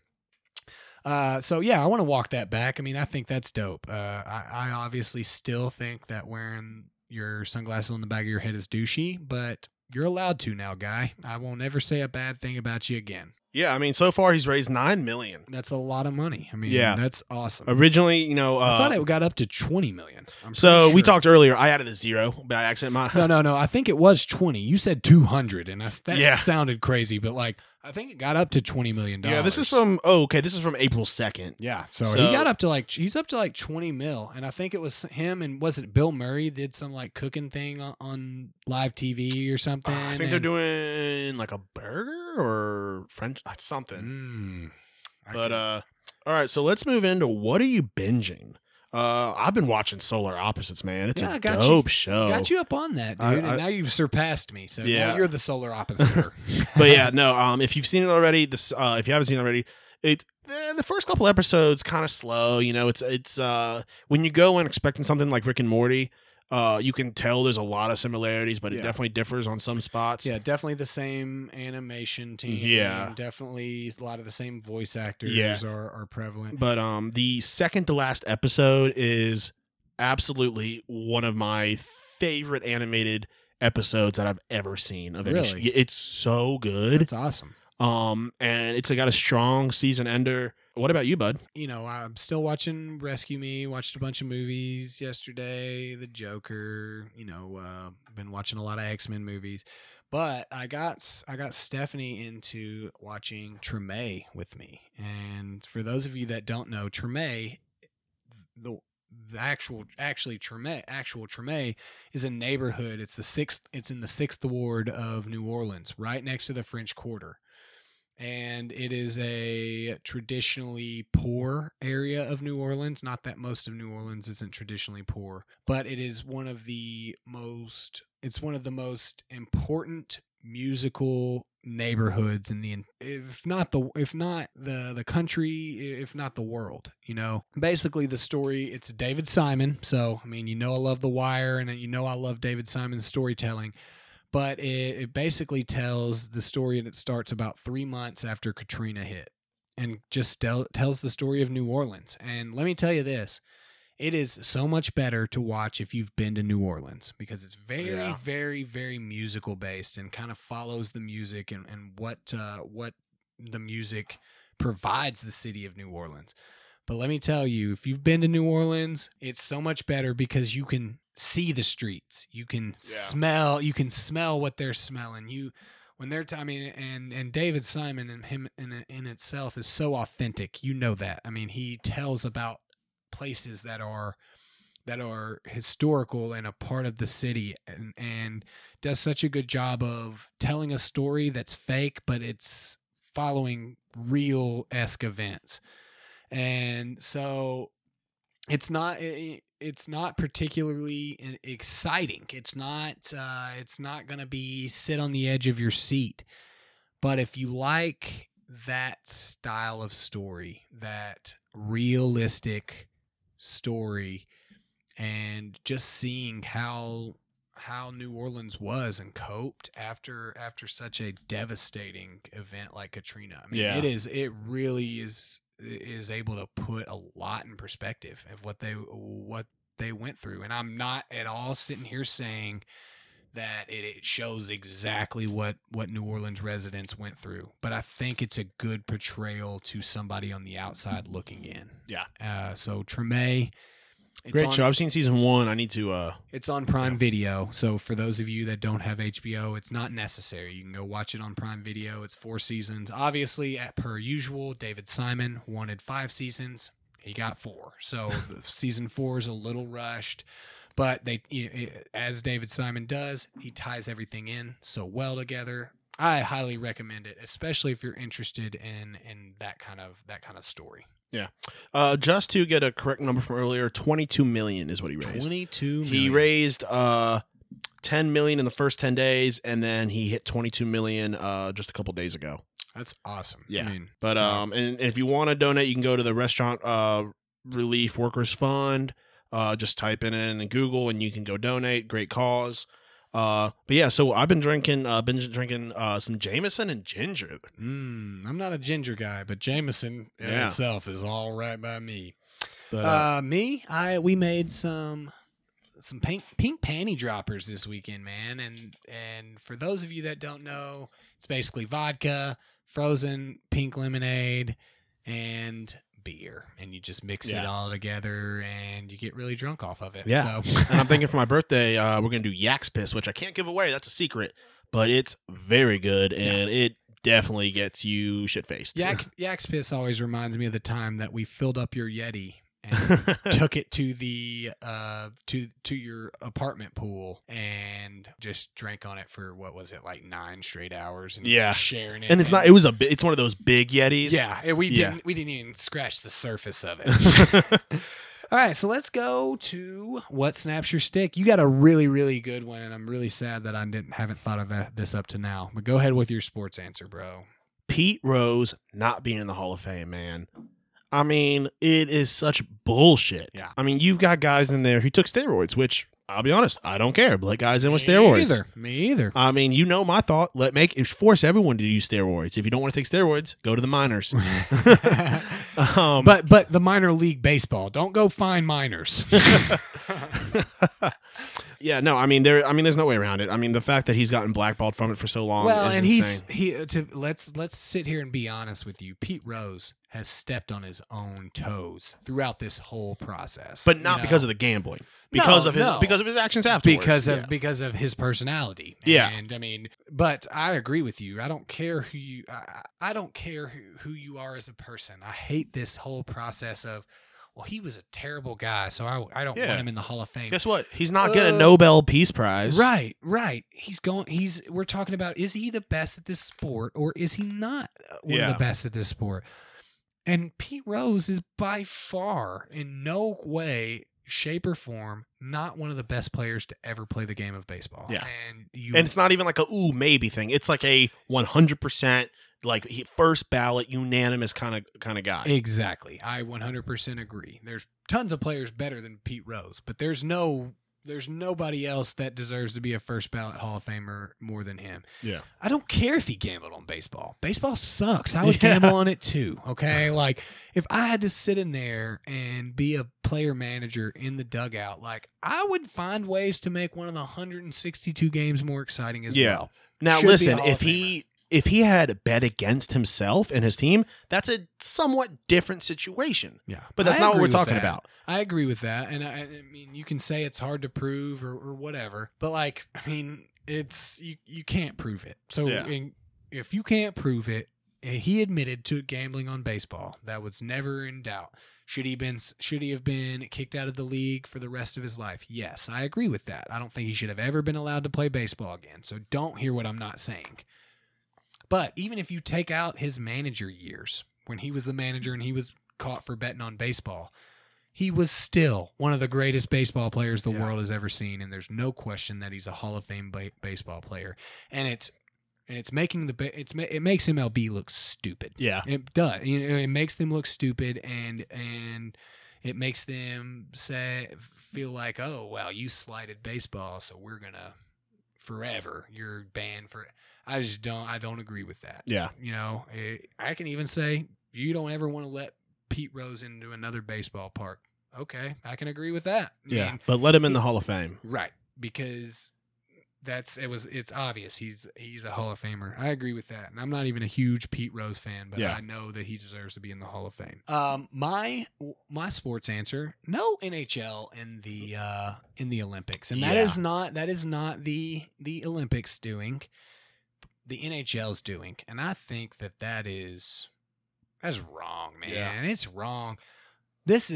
So yeah, I want to walk that back. I mean, I think that's dope. I obviously still think that wearing your sunglasses on the back of your head is douchey, but you're allowed to now, Guy. I won't ever say a bad thing about you again. Yeah, I mean, so far he's raised $9 million. That's a lot of money. I mean, that's awesome. Originally, you know... I thought it got up to $20 million. We talked earlier. I added a zero by accident. No. I think it was 20. You said 200, and that sounded crazy, but like... I think it got up to $20 million. Yeah, this is from... Oh, okay. This is from April 2nd. Yeah. So he got up to like... He's up to like 20 mil. And I think it was him and... Was it Bill Murray did some like cooking thing on live TV or something? I think they're doing like a burger or French... Something. All right. So let's move into what are you binging? I've been watching Solar Opposites, man. It's a dope show. Got you up on that, dude. And now you've surpassed me. So now you're the Solar Opposite. But yeah, no. If you've seen it already, if you haven't seen it already, the first couple episodes kind of slow. You know, it's when you go in expecting something like Rick and Morty, you can tell there's a lot of similarities, but it definitely differs on some spots. Yeah, definitely the same animation team. Yeah, and definitely a lot of the same voice actors are prevalent. But the second to last episode is absolutely one of my favorite animated episodes that I've ever seen of any show. It's so good. It's awesome. And it's got a strong season ender. What about you, bud? You know, I'm still watching Rescue Me. Watched a bunch of movies yesterday. The Joker. You know, been watching a lot of X-Men movies. But I got Stephanie into watching Treme with me. And for those of you that don't know, Treme, the actual Treme is a neighborhood. It's in the 6th Ward of New Orleans, right next to the French Quarter. And it is a traditionally poor area of New Orleans. Not that most of New Orleans isn't traditionally poor, but it is one of the most important musical neighborhoods in the, if not the country, if not the world. You know, basically the story, it's David Simon. So, I mean, you know, I love The Wire, and you know, I love David Simon's storytelling. But it basically tells the story, and it starts about 3 months after Katrina hit, and just tells the story of New Orleans. And let me tell you this, it is so much better to watch if you've been to New Orleans, because it's very, very musical based, and kind of follows the music and what the music provides the city of New Orleans. But let me tell you, if you've been to New Orleans, it's so much better because you can see the streets, you can smell what they're smelling. And David Simon and him in itself is so authentic. You know that. I mean, he tells about places that are historical and a part of the city, and does such a good job of telling a story that's fake, but it's following real-esque events. And so it's not particularly exciting. It's not going to be sit on the edge of your seat. But if you like that style of story, that realistic story, and just seeing how New Orleans was and coped after such a devastating event like Katrina. I mean, yeah. It really is able to put a lot in perspective of what they went through. And I'm not at all sitting here saying that it shows exactly what New Orleans residents went through, but I think it's a good portrayal to somebody on the outside looking in. Yeah. So Treme, great show. I've seen season 1. I need to. It's on Prime Video. So for those of you that don't have HBO, it's not necessary. You can go watch it on Prime Video. It's 4 seasons. Obviously, per usual, David Simon wanted 5 seasons. He got 4. So season 4 is a little rushed, but as David Simon does, he ties everything in so well together. I highly recommend it, especially if you're interested in that kind of story. Yeah. Just to get a correct number from earlier, $22 million is what he raised. He raised $10 million in the first 10 days, and then he hit $22 million just a couple days ago. That's awesome. Yeah. I mean, but and if you want to donate, you can go to the Restaurant Relief Workers Fund. Just type it in Google, and you can go donate. Great cause. But yeah, so I've been drinking some Jameson and ginger. I'm not a ginger guy, but Jameson in itself is all right by me. But, we made some pink panty droppers this weekend, man. And for those of you that don't know, it's basically vodka, frozen pink lemonade, and beer, and you just mix it all together and you get really drunk off of it. So. And I'm thinking for my birthday we're gonna do yak's piss, which I can't give away, that's a secret, but it's very good and it definitely gets you shit faced. Yak's piss always reminds me of the time that we filled up your Yeti and took it to the to your apartment pool and just drank on it for what was it, like 9 straight hours, and sharing it. And it's one of those big Yetis. We didn't even scratch the surface of it. All right, so let's go to What Snaps Your Stick. You got a really, really good one, and I'm really sad that I haven't thought of this up to now. But go ahead with your sports answer, bro. Pete Rose not being in the Hall of Fame, man. I mean, it is such bullshit. Yeah. I mean, you've got guys in there who took steroids, which, I'll be honest, I don't care. Let guys in with steroids. Me either. I mean, you know my thought. Force everyone to use steroids. If you don't want to take steroids, go to the minors. But the minor league baseball. Don't go find minors. Yeah, no, I mean there's no way around it. I mean, the fact that he's gotten blackballed from it for so long is insane. Let's sit here and be honest with you. Pete Rose has stepped on his own toes throughout this whole process. But not because of the gambling. Because of his actions afterwards. Because of his personality. And I mean, but I agree with you. I don't care who you you are as a person. I hate this whole process of, well, he was a terrible guy, so I don't want him in the Hall of Fame. Guess what? He's not getting a Nobel Peace Prize. Right. We're talking about, is he the best at this sport or is he not one of the best at this sport? And Pete Rose is by far, in no way, shape, or form, not one of the best players to ever play the game of baseball. Yeah. And it's not even like a ooh, maybe thing. It's like a 100%. Like first ballot unanimous kind of guy. Exactly. I 100% agree. There's tons of players better than Pete Rose, but there's nobody else that deserves to be a first ballot Hall of Famer more than him. Yeah. I don't care if he gambled on baseball. Baseball sucks. I would gamble on it too. Okay. Like if I had to sit in there and be a player manager in the dugout, like I would find ways to make one of the 162 games more exciting as well. Now listen, if he had bet against himself and his team, that's a somewhat different situation. Yeah, but that's not what we're talking about. I agree with that, and I mean, you can say it's hard to prove or whatever, but like, I mean, it's you can't prove it. So if you can't prove it, he admitted to gambling on baseball. That was never in doubt. Should he have been kicked out of the league for the rest of his life? Yes, I agree with that. I don't think he should have ever been allowed to play baseball again. So don't hear what I'm not saying. But even if you take out his manager years, when he was the manager and he was caught for betting on baseball, he was still one of the greatest baseball players the world has ever seen, and there's no question that he's a Hall of Fame baseball player. And it's making it makes MLB look stupid. Yeah, it does. You know, it makes them look stupid, and it makes them feel like, oh well, you slighted baseball, so we're gonna forever. You're banned for. I just don't. I don't agree with that. Yeah, you know, I can even say you don't ever want to let Pete Rose into another baseball park. Okay, I can agree with that. I mean, but let him in the Hall of Fame, right? Because it's obvious he's a Hall of Famer. I agree with that, and I'm not even a huge Pete Rose fan, but I know that he deserves to be in the Hall of Fame. My sports answer: no NHL in the Olympics, and that is not the Olympics doing. The NHL's doing, and I think that's wrong, man. Yeah. It's wrong. That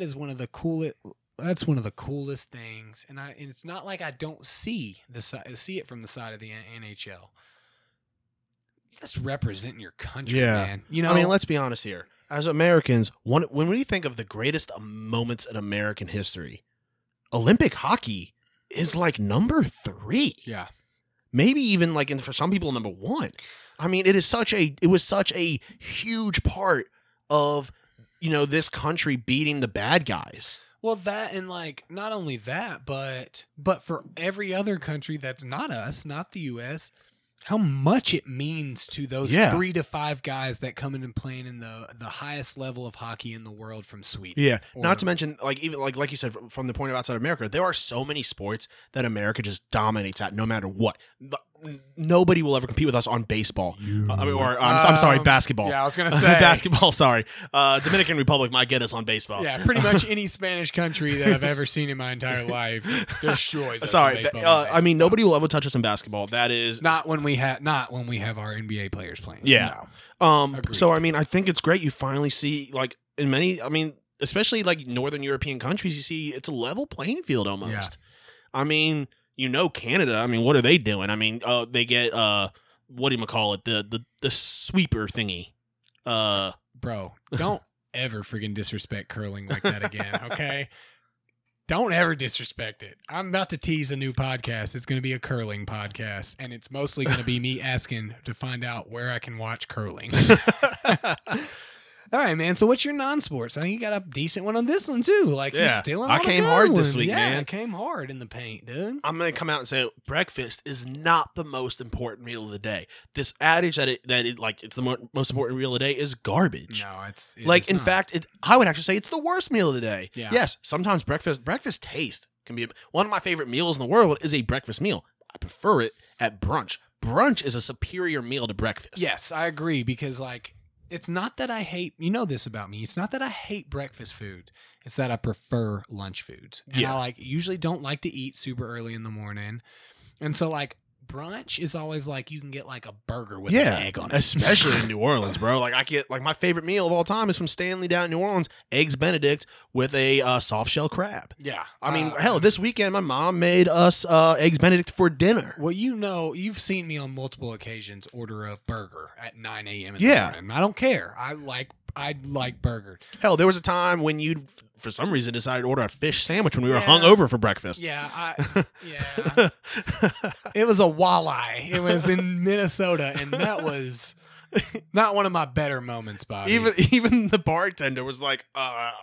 is one of the coolest. That's one of the coolest things, and it's not like I don't see it from the side of the NHL. That's representing your country, man. You know, I mean, let's be honest here. As Americans, when we think of the greatest moments in American history, Olympic hockey is like number 3. Yeah, maybe even like for some people number 1. I mean, it was such a huge part of, you know, this country beating the bad guys. Well, that, and like not only that, but for every other country that's not us, not the U.S., how much it means to those 3 to 5 guys that come in and playing in the highest level of hockey in the world from Sweden. Yeah, not to mention like you said, from the point of outside America, there are so many sports that America just dominates at, no matter what. Nobody will ever compete with us on baseball. Basketball. Yeah, I was going to say. Basketball, sorry. Dominican Republic might get us on baseball. Yeah, pretty much any Spanish country that I've ever seen in my entire life destroys us. Sorry, I mean, nobody will ever touch us in basketball. That is... Not when we have our NBA players playing. Yeah. No. So, I mean, I think it's great you finally see, like, in many... I mean, especially, like, Northern European countries, you see it's a level playing field almost. Yeah. I mean... You know, Canada, I mean, what are they doing? I mean, they get, what do you call it? The sweeper thingy. Bro, don't ever friggin' disrespect curling like that again, okay? Don't ever disrespect it. I'm about to tease a new podcast. It's going to be a curling podcast, and it's mostly going to be me asking to find out where I can watch curling. All right, man. So what's your non-sports? I think you got a decent one on this one, too. Like, you're stealing all the good ones. I came hard this week, man. Yeah, I came hard in the paint, dude. I'm going to come out and say breakfast is not the most important meal of the day. This adage that it's the most important meal of the day is garbage. No, in fact, I would actually say it's the worst meal of the day. Yeah. Yes, sometimes breakfast taste can be one of my favorite meals in the world is a breakfast meal. I prefer it at brunch. Brunch is a superior meal to breakfast. Yes, I agree, because, like... It's not that I hate, you know this about me, it's not that I hate breakfast food. It's that I prefer lunch foods. And I usually don't like to eat super early in the morning. And so like brunch is always like you can get like a burger with an egg on it. Especially in New Orleans, bro. Like I get my favorite meal of all time is from Stanley down in New Orleans, Eggs Benedict with a soft shell crab. Yeah. I mean, hell, this weekend my mom made us Eggs Benedict for dinner. Well, you know, you've seen me on multiple occasions order a burger at 9 a.m. in the morning. I don't care. I like burgers. Hell, there was a time when you, for some reason, decided to order a fish sandwich when we were hungover for breakfast. It was a walleye. It was in Minnesota, and that was not one of my better moments, Bobby. Even the bartender was like,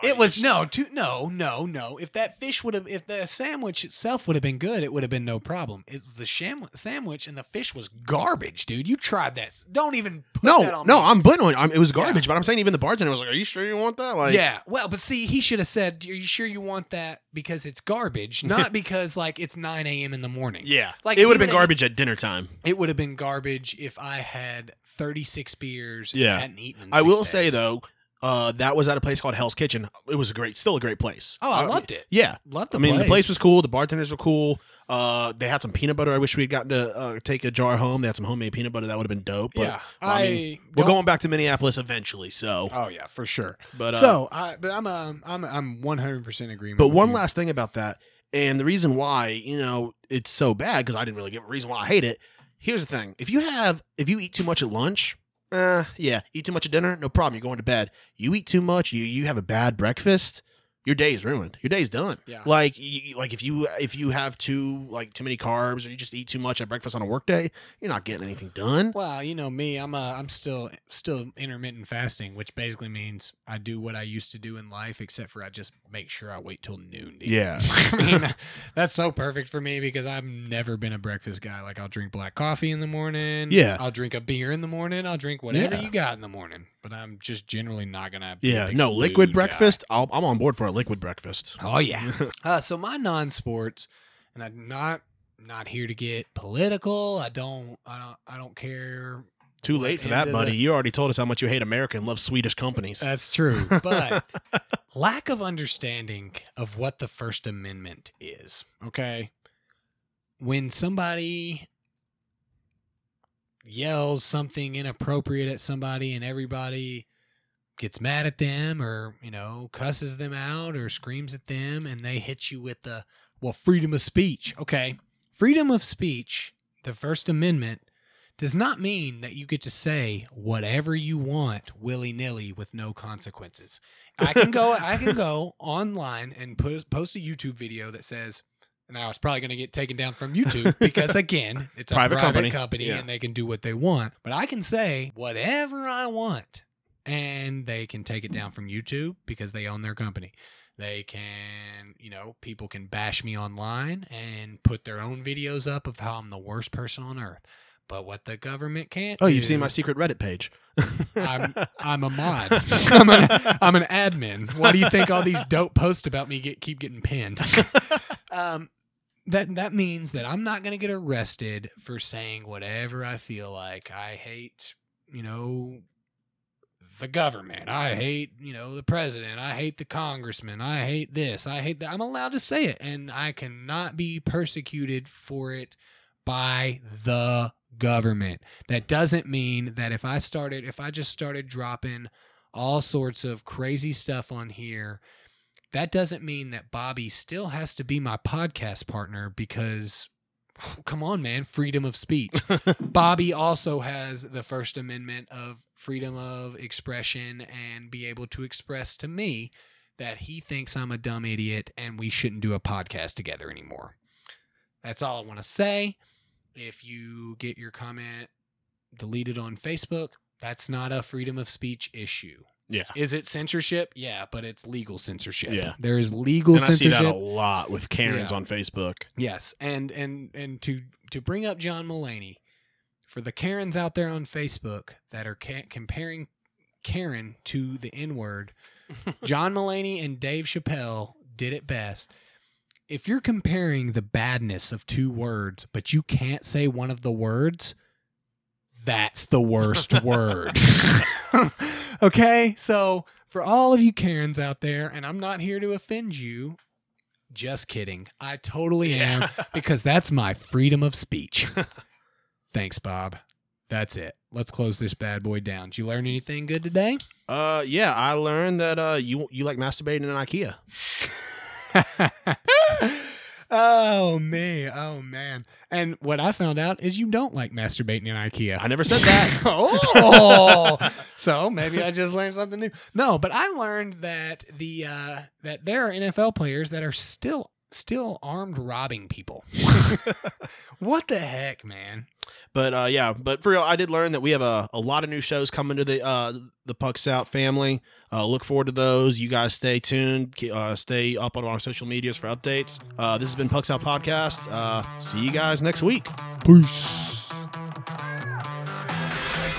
"It was no." If that fish would have, if the sandwich itself would have been good, it would have been no problem. It was the sandwich, and the fish was garbage, dude. You tried that. Don't even. No, I'm putting on it. It was garbage, but I'm saying even the bartender was like, "Are you sure you want that?" Like, yeah, well, but see, he should have said, "Are you sure you want that?" Because it's garbage, not because like it's 9 a.m. in the morning. Yeah, like it would have been garbage at dinner time. It would have been garbage if I had 36 beers and hadn't eaten. I will say though, that was at a place called Hell's Kitchen. It was still a great place. Oh, I loved it. Yeah, loved the place. I mean, the place was cool. The bartenders were cool. They had some peanut butter. I wish we had gotten to take a jar home. They had some homemade peanut butter. That would have been dope. But, yeah, we're going back to Minneapolis eventually. So, oh yeah, for sure. But I'm 100% agreement. But one last thing about that, and the reason why it's so bad because I didn't really give a reason why I hate it. Here's the thing: if you eat too much at lunch, eat too much at dinner, no problem. You're going to bed. You eat too much, you have a bad breakfast. your day's ruined. Your day's done. Yeah. Like if you have too many carbs, or you just eat too much at breakfast on a work day, you're not getting anything done. Well, you know me, I'm still intermittent fasting, which basically means I do what I used to do in life, except for I just make sure I wait till noon to eat. Yeah. I mean, that's so perfect for me because I've never been a breakfast guy. Like I'll drink black coffee in the morning. Yeah. I'll drink a beer in the morning. I'll drink whatever you got in the morning. But I'm just generally not gonna. Yeah. No liquid breakfast. I'm on board for a liquid breakfast. Oh yeah. So my non-sports, and I'm not here to get political. I don't care. Too late for that, buddy. You already told us how much you hate America and love Swedish companies. That's true. But lack of understanding of what the First Amendment is. Okay. When somebody yells something inappropriate at somebody and everybody gets mad at them or, cusses them out or screams at them and they hit you with the, freedom of speech. Okay. Freedom of speech, the First Amendment, does not mean that you get to say whatever you want willy-nilly with no consequences. I can go online and post a YouTube video that says, now it's probably going to get taken down from YouTube because, again, it's a private company and they can do what they want. But I can say whatever I want and they can take it down from YouTube because they own their company. They can, people can bash me online and put their own videos up of how I'm the worst person on earth. But what the government can't do... Oh, you've seen my secret Reddit page. I'm a mod. I'm an admin. Why do you think all these dope posts about me keep getting pinned? That means that I'm not going to get arrested for saying whatever I feel like. I hate, the government. I hate, the president. I hate the congressman. I hate this. I hate that. I'm allowed to say it, and I cannot be persecuted for it by the government. That doesn't mean that if I just started dropping all sorts of crazy stuff on here, that doesn't mean that Bobby still has to be my podcast partner because, come on, man, freedom of speech. Bobby also has the First Amendment of freedom of expression and be able to express to me that he thinks I'm a dumb idiot and we shouldn't do a podcast together anymore. That's all I want to say. If you get your comment deleted on Facebook, that's not a freedom of speech issue. Yeah. Is it censorship? Yeah, but it's legal censorship. Yeah. There is legal censorship. I see that a lot with Karens on Facebook. Yes. And to bring up John Mulaney, for the Karens out there on Facebook that are comparing Karen to the N-word, John Mulaney and Dave Chappelle did it best. If you're comparing the badness of two words, but you can't say one of the words, that's the worst word. Okay? So for all of you Karens out there, and I'm not here to offend you, just kidding. I totally am because that's my freedom of speech. Thanks, Bob. That's it. Let's close this bad boy down. Did you learn anything good today? Yeah, I learned that you like masturbating in IKEA. Oh man. And what I found out is you don't like masturbating in IKEA. I never said that. Oh, so maybe I just learned something new. No, but I learned that that there are NFL players that are still armed robbing people. What the heck, man? But but for real, I did learn that we have a lot of new shows coming to the Pucks Out family. Look forward to those. You guys stay tuned. Stay up on our social medias for updates. This has been Pucks Out Podcast. See you guys next week. Peace.